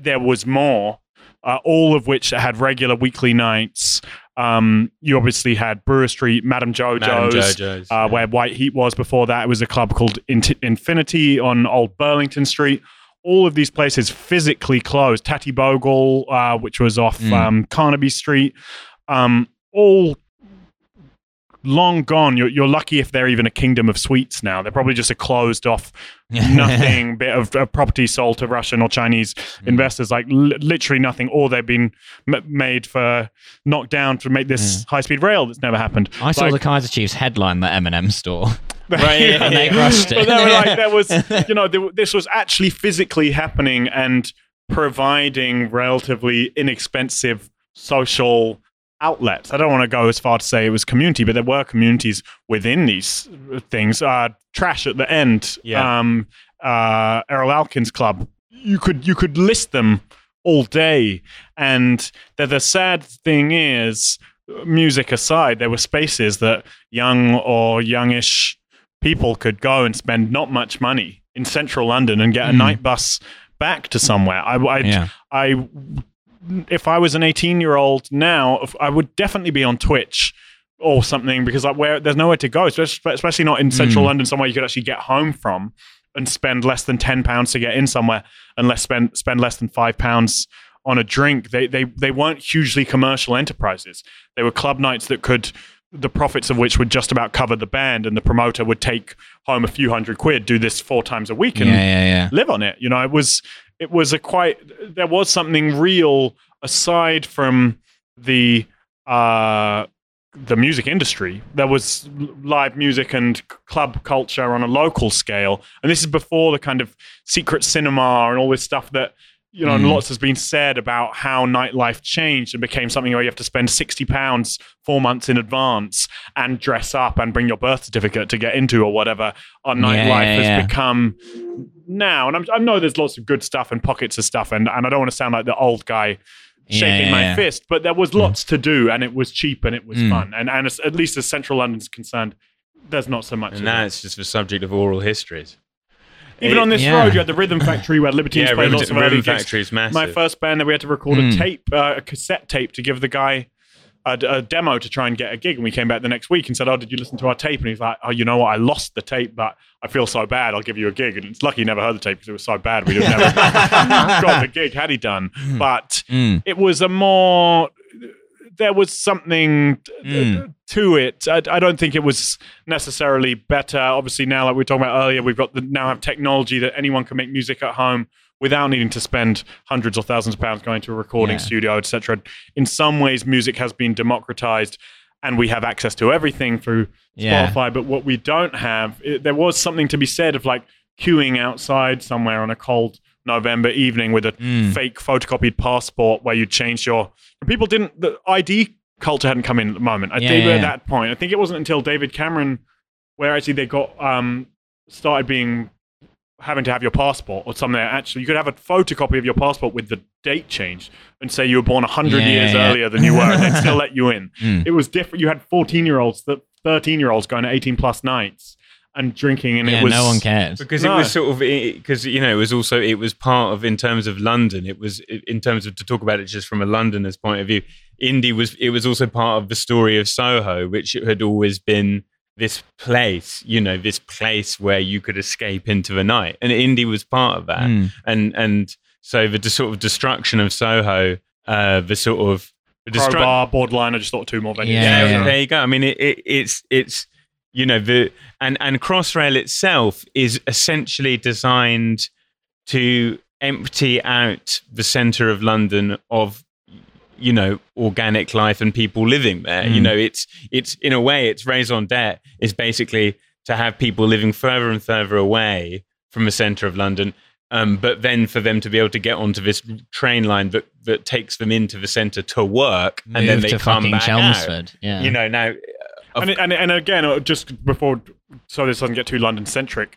There was more, all of which had regular weekly nights. You obviously had Brewer Street, Madame Jojo's where White Heat was before that. It was a club called Infinity on Old Burlington Street. All of these places physically closed. Tatty Bogle, which was off Carnaby Street, all long gone. You're lucky if they're even a kingdom of sweets now. They're probably just a closed off, nothing bit of property sold to Russian or Chinese investors. Like literally nothing. Or they've been knocked down to make this high speed rail that's never happened. I saw the Kaiser Chiefs headline the M&M store. Right, and they crushed it. But they were like, there was, this was actually physically happening and providing relatively inexpensive social outlets. I don't want to go as far to say it was community, but there were communities within these things. Trash at the End, Errol Alkins Club. You could list them all day, and the sad thing is, music aside, there were spaces that young or youngish people could go and spend not much money in central London and get a night bus back to somewhere. If I was an 18-year-old now, I would definitely be on Twitch or something, because like there's nowhere to go, especially not in central London, somewhere you could actually get home from and spend less than £10 to get in somewhere, and spend less than £5 on a drink. They weren't hugely commercial enterprises. They were club nights that could, the profits of which would just about cover the band, and the promoter would take home a few £100, do this 4 times a week and live on it. It was there was something real aside from the music industry. There was live music and club culture on a local scale. And this is before the kind of secret cinema and all this stuff that, and lots has been said about how nightlife changed and became something where you have to spend £60 4 months in advance and dress up and bring your birth certificate to get into or whatever our nightlife has become now. And I know there's lots of good stuff and pockets of stuff, and I don't want to sound like the old guy shaking my fist, but there was lots to do, and it was cheap and it was fun. And at least as central London's concerned, there's not so much. And now it's just the subject of oral histories. Even on this road, you had the Rhythm Factory where Libertines played lots of early gigs. My first band, that we had to record a cassette tape to give the guy a demo to try and get a gig. And we came back the next week and said, "Oh, did you listen to our tape?" And he's like, "Oh, you know what? I lost the tape, but I feel so bad. I'll give you a gig." And it's lucky he never heard the tape because it was so bad. We'd have never got the gig had he done. But it was there was something to it. I don't think it was necessarily better. Obviously now, like we were talking about earlier, we've got now have technology that anyone can make music at home without needing to spend hundreds or thousands of pounds going to a recording studio, etc. In some ways, music has been democratized and we have access to everything through Spotify. But what we don't have, there was something to be said of like queuing outside somewhere on a cold November evening with a fake photocopied passport where you change your... People didn't... The ID culture hadn't come in at the moment. At that point. I think it wasn't until David Cameron where actually they got started being having to have your passport or something. Actually, you could have a photocopy of your passport with the date changed and say you were born 100 years earlier than you were, and they'd still let you in. It was different. You had 14-year-olds, 13-year-olds going to 18-plus nights and drinking, and it was no one cares because it was sort of because you know it was also it was part of in terms of London. It was in terms of to talk about it just from a Londoner's point of view. Indie was it was also part of the story of Soho, which had always been this place, you know, this place where you could escape into the night, and indie was part of that. And so the sort of destruction of Soho, the sort of the Crowbar, Borderline. I just thought two more venues. Yeah. There you go. I mean, it's you know the and Crossrail itself is essentially designed to empty out the centre of London of, you know, organic life and people living there. You know, it's in a way its raison d'etre is basically to have people living further and further away from the centre of London, but then for them to be able to get onto this train line that takes them into the centre to work, and then they come back out. Yeah. You know now. And again, just before, so this doesn't get too London-centric,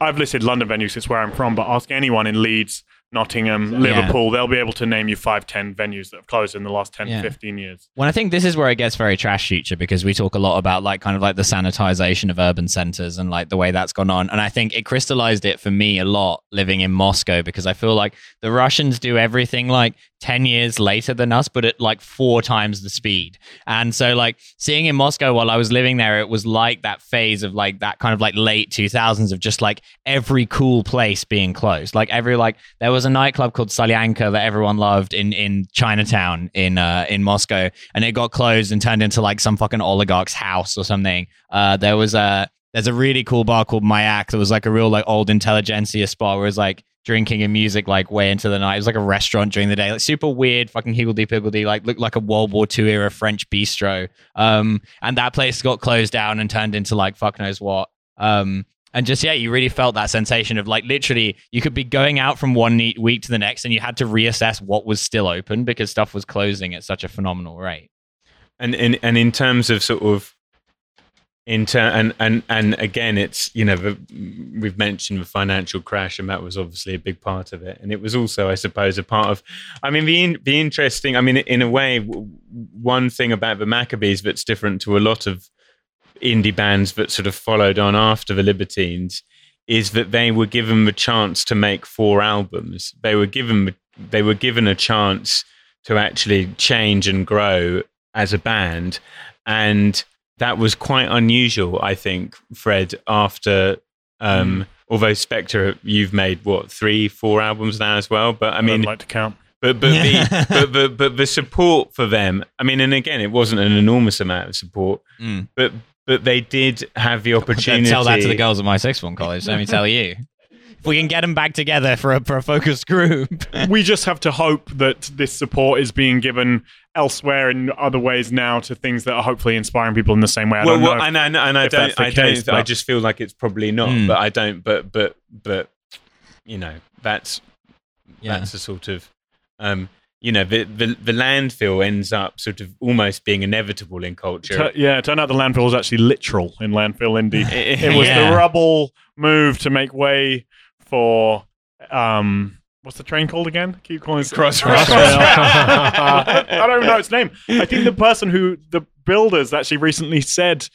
I've listed London venues, it's where I'm from, but ask anyone in Leeds, Nottingham, Liverpool, they'll be able to name you 5-10 venues that have closed in the last 10-15 years. Well, I think this is where it gets very Trash Future, because we talk a lot about like kind of like the sanitization of urban centers and like the way that's gone on. And I think it crystallized it for me a lot living in Moscow, because I feel like the Russians do everything like 10 years later than us, but at like 4 times the speed. And so like seeing in Moscow while I was living there, it was like that phase of like that kind of like late 2000s of just like every cool place being closed. Like every like there was a nightclub called Salyanka that everyone loved in Chinatown in Moscow, and it got closed and turned into like some fucking oligarch's house or something. There's a really cool bar called Mayak that was like a real like old intelligentsia spot where it was like drinking and music like way into the night. It was like a restaurant during the day, like super weird fucking higgledy-piggledy, like looked like a World War II era French bistro. And that place got closed down and turned into like fuck knows what. And just, yeah, you really felt that sensation of like literally you could be going out from one week to the next and you had to reassess what was still open because stuff was closing at such a phenomenal rate. And in terms of sort of, and again, it's, you know, we've mentioned the financial crash, and that was obviously a big part of it. And it was also, I suppose, a part of, I mean, the interesting, I mean, in a way, one thing about the Maccabees that's different to a lot of indie bands that sort of followed on after the Libertines is that they were given the chance to make 4 albums. They were given a chance to actually change and grow as a band. And that was quite unusual, I think, Fred, after, although Spectre, you've made, what, 3-4 albums now as well? But I mean, I'd like to count. But the support for them, I mean, and again, it wasn't an enormous amount of support, but they did have the opportunity. Tell that to the girls at my sixth form college, let me tell you. If we can get them back together for a focused group. We just have to hope that this support is being given elsewhere in other ways now to things that are hopefully inspiring people in the same way. I don't know, I just feel like it's probably not, but I don't, but you know, that's a sort of, you know, the landfill ends up sort of almost being inevitable in culture. It turned out the landfill was actually literal in landfill indie. It was the rubble move to make way for what's the train called again? Keep calling it Crossrail. I don't even know its name. I think the person who the builders actually recently said,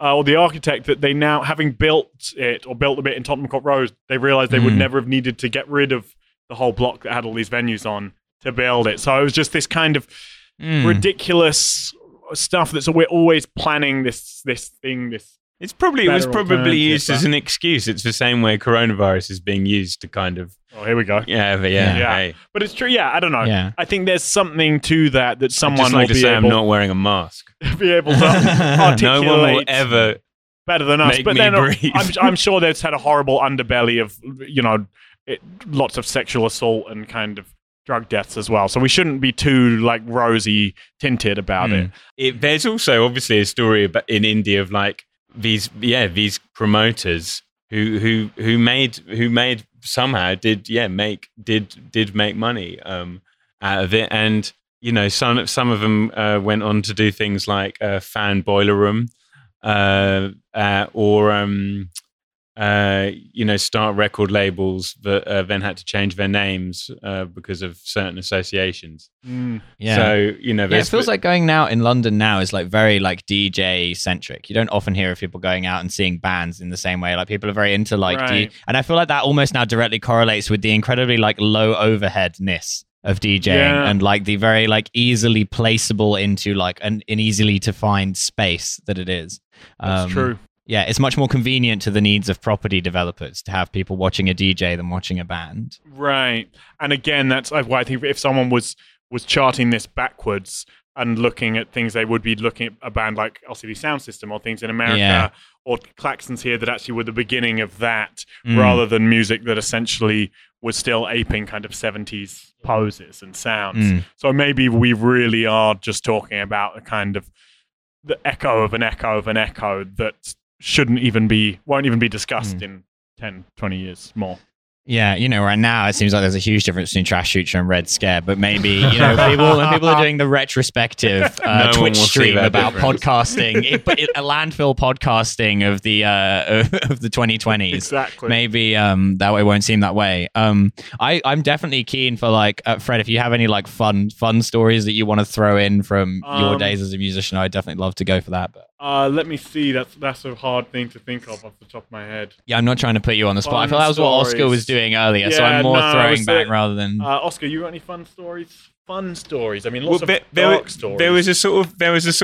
or the architect, that they now, having built a bit in Tottenham Court Road, they realised they would never have needed to get rid of the whole block that had all these venues on to build it. So it was just this kind of ridiculous stuff that, so we're always planning this thing, this. It was probably used as an excuse. It's the same way coronavirus is being used to kind of. Oh, here we go. Yeah. Hey. But it's true. Yeah, I don't know. Yeah. I think there's something to that someone will be able to say. I'm not wearing a mask. Be able to articulate. No one will ever better than us. But then I'm sure they've had a horrible underbelly of, you know, lots of sexual assault and kind of drug deaths as well. So we shouldn't be too like rosy tinted about it. There's also obviously a story about in India of like. These promoters who made money out of it, and you know some of them went on to do things like Fan Boiler Room, or start record labels that then had to change their names because of certain associations. Mm. Yeah. So, it feels like going out in London now is like very like DJ centric. You don't often hear of people going out and seeing bands in the same way. Like people are very into like, right. And I feel like that almost now directly correlates with the incredibly like low overheadness of DJing and like the very like easily placeable into like an easily to find space that it is. That's true. Yeah, it's much more convenient to the needs of property developers to have people watching a DJ than watching a band. Right. And again, that's why I think if someone was charting this backwards and looking at things, they would be looking at a band like LCD Sound System or things in America or Klaxons here that actually were the beginning of that rather than music that essentially was still aping kind of 70s poses and sounds. Mm. So maybe we really are just talking about a kind of the echo of an echo of an echo that won't even be discussed in 10, 20 years more. Yeah, right now it seems like there's a huge difference between Trash Future and Red Scare, but maybe, people are doing the retrospective no Twitch stream about difference. Podcasting, a landfill podcasting of the 2020s. Exactly. Maybe that way won't seem that way. I'm definitely keen for like, Fred, if you have any like fun stories that you want to throw in from your days as a musician, I'd definitely love to go for that. But. Let me see. That's a hard thing to think of off the top of my head. Yeah, I'm not trying to put you on the spot. I thought that was what Oscar was doing earlier, so I'm more throwing back rather than... Oscar, you got any fun stories? Fun stories. I mean, lots of dark stories. There was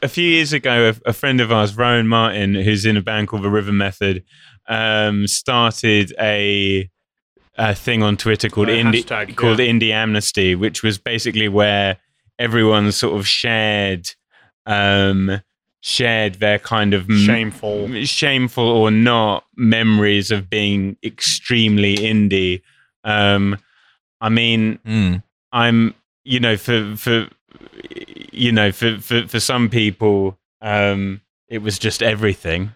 a few years ago, a friend of ours, Rowan Martin, who's in a band called The River Method, started a thing on Twitter called Indie Amnesty, which was basically where everyone sort of shared their kind of shameful or not memories of being extremely indie. I'm for some people it was just everything.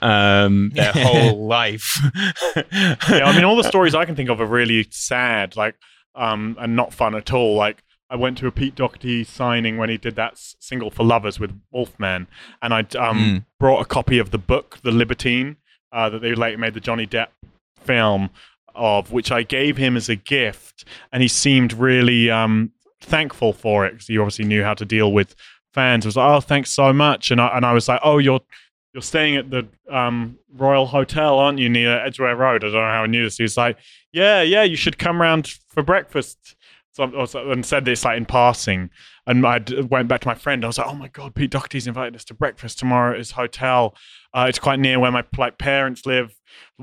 Their whole life. All the stories I can think of are really sad, like and not fun at all. Like I went to a Pete Doherty signing when he did that single for Lovers with Wolfman, and I brought a copy of the book, The Libertine, that they later made the Johnny Depp film of, which I gave him as a gift, and he seemed really thankful for it because he obviously knew how to deal with fans. I was like, "Oh, thanks so much," and I was like, "Oh, you're staying at the Royal Hotel, aren't you, near Edgware Road?" I don't know how I knew this. He was like, "Yeah, you should come round for breakfast." And said this like in passing, and I went back to my friend. I was like, "Oh my god, Pete Doherty's invited us to breakfast tomorrow at his hotel. It's quite near where my parents live." He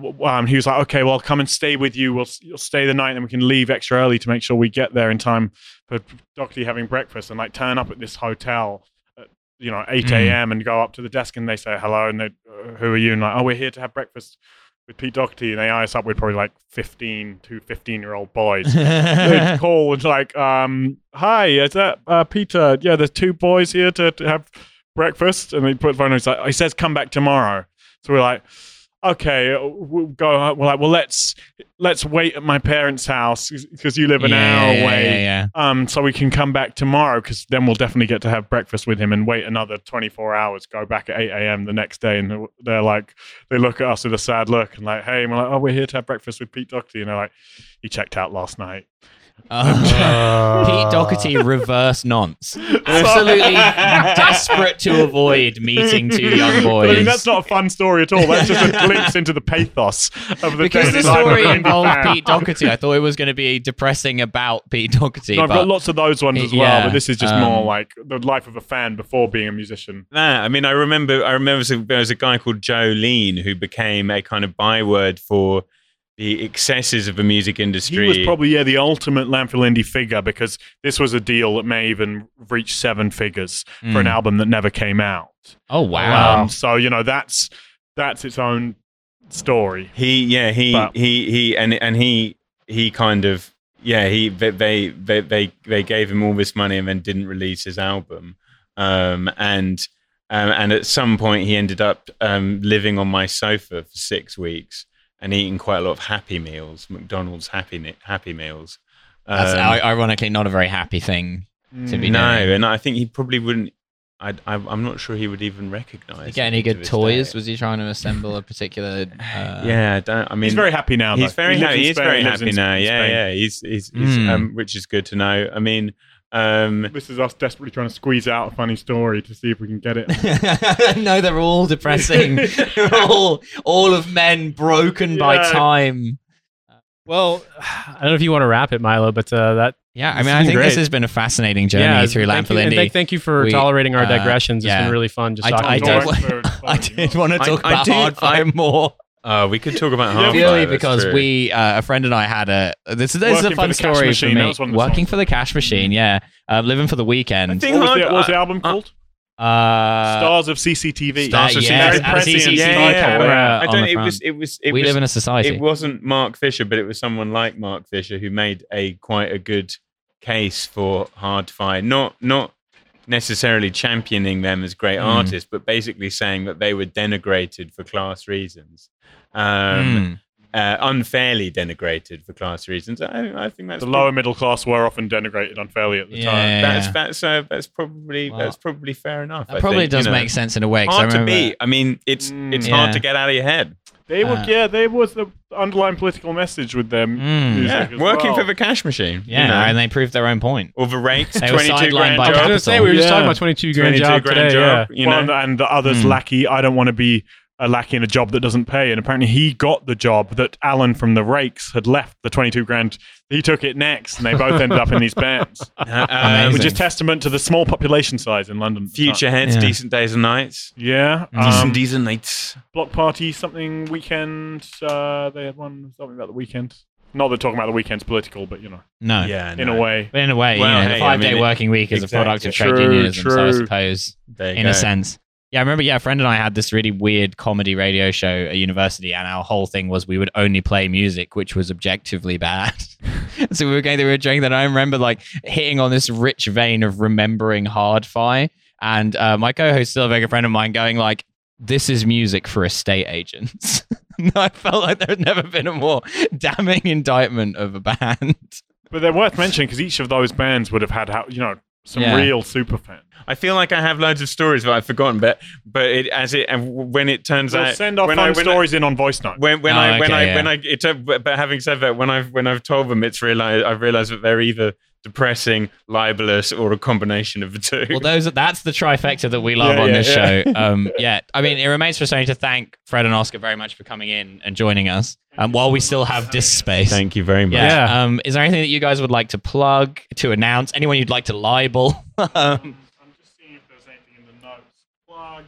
was like, "Okay, well, I'll come and stay with you. You'll stay the night, and we can leave extra early to make sure we get there in time for Doherty having breakfast." And like turn up at this hotel, at, 8 a.m. and go up to the desk, and they say hello, and they, "Who are you?" And like, "Oh, we're here to have breakfast with Pete Doherty," and they eye us up with probably like 15-year-old boys. They'd call and like, "Hi, is that Peter? Yeah, there's two boys here to have breakfast." And they put the phone and he's like, "He says come back tomorrow." So we're like, "Okay, we'll go." We're like, "Well, let's wait at my parents' house because you live an hour away, so we can come back tomorrow because then we'll definitely get to have breakfast with him and wait another 24 hours. Go back at 8 a.m. the next day." And they're like, they look at us with a sad look and like, "Hey," and we're like, "Oh, we're here to have breakfast with Pete Doherty," and they're like, "He checked out last night." Pete Doherty reverse nonce, absolutely desperate to avoid meeting two young boys. I mean, that's not a fun story at all. That's just a glimpse into the pathos of the because the story involved Pete Doherty. I thought it was going to be depressing about Pete Doherty. No, I've got lots of those ones as well, but this is just more like the life of a fan before being a musician. Nah, I mean, I remember there was a guy called Jolene who became a kind of byword for the excesses of the music industry. He was probably the ultimate landfill indie figure because this was a deal that may even reach seven figures for an album that never came out. Oh wow! So that's its own story. They gave him all this money and then didn't release his album. And at some point he ended up living on my sofa for 6 weeks. And eating quite a lot of Happy Meals, McDonald's Happy Meals. That's ironically not a very happy thing to be doing. No, and I think he probably wouldn't I'm not sure he would even recognize. You get any good toys? Was he trying to assemble a particular? Yeah, I mean, he's very happy now. He's very happy. He's very happy now. Yeah, yeah. He's which is good to know. I mean, this is us desperately trying to squeeze out a funny story to see if we can get it. No, they're all depressing. They're all of men broken by time. Well, I don't know if you want to wrap it, Milo, but that. Yeah, I mean, I think this has been a fascinating journey through Lamborghini. Thank you for tolerating our digressions. It's been really fun. Just I did want to talk about Hardfire more. We could talk about Hardfire. Purely because a friend and I had this is a fun story for me. Working for the Cash Machine, yeah. Living for the Weekend. What was the album called? Stars of CCTV. We live in a society. It wasn't Mark Fisher, but it was someone like Mark Fisher who made quite a good case for Hardfire, not necessarily championing them as great artists, but basically saying that they were denigrated for class reasons. Unfairly denigrated for class reasons. I think that's the lower middle class were often denigrated unfairly at the time. That's probably fair enough. That probably does make sense in a way. Hard to be. I mean, it's hard to get out of your head. They were They was the underlying political message with them. Working for the Cash Machine. Yeah, and they proved their own point. Or the rates, 22 grand job. I was going to say we were just talking about 22 grand job. You know, and the others lackey. I don't want to be a lackey in a job that doesn't pay, and apparently he got the job that Alan from the Rakes had left. The 22 grand, he took it next, and they both ended up in these bands, which is testament to the small population size in London. Future Heads, Decent Days and Nights, Decent Nights, Bloc Party, something Weekend. They had one something about the Weekend. Not that talking about the Weekend's political, but you know, a way, but in a way, well, the 5-day working week is a product of trade unionism, so I suppose in a sense. Yeah, I remember, a friend and I had this really weird comedy radio show at university, and our whole thing was we would only play music which was objectively bad. So we were doing that. I remember hitting on this rich vein of remembering Hardfire, and my co-host, still a very good friend of mine, going this is music for estate agents. I felt like there had never been a more damning indictment of a band. But they're worth mentioning because each of those bands would have had, some real superfan. I feel like I have loads of stories that I've forgotten, having said that, when I've told them, I've realized that they're either depressing, libelous, or a combination of the two. Well, that's the trifecta that we love on this show. I mean, it remains for Sony to thank Fred and Oscar very much for coming in and joining us. While we still have disc space. Thank you very much. Is there anything that you guys would like to plug, to announce? Anyone you'd like to libel? I'm just seeing if there's anything in the notes. Plug.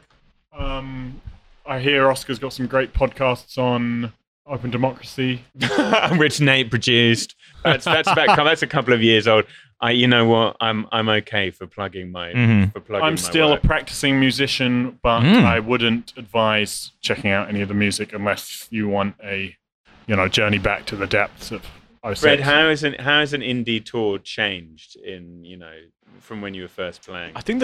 I hear Oscar's got some great podcasts on Open Democracy, which Nate produced. That's a couple of years old. You know what? I'm okay for plugging my. For plugging I'm still a practicing musician, but I wouldn't advise checking out any of the music unless you want a, journey back to the depths of. Fred, how has an indie tour changed from when you were first playing? I think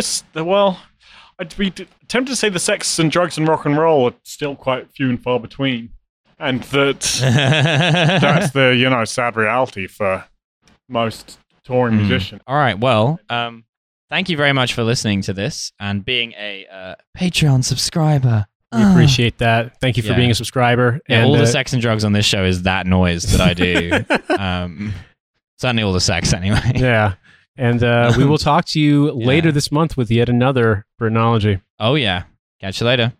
I'd be tempted to say the sex and drugs and rock and roll are still quite few and far between. And that's the sad reality for most touring musicians. All right, well, thank you very much for listening to this and being a Patreon subscriber. We appreciate that. Thank you for being a subscriber. Yeah, and all the sex and drugs on this show is that noise that I do. Certainly all the sex, anyway. Yeah, and we will talk to you later this month with yet another Brinology. Oh yeah, catch you later.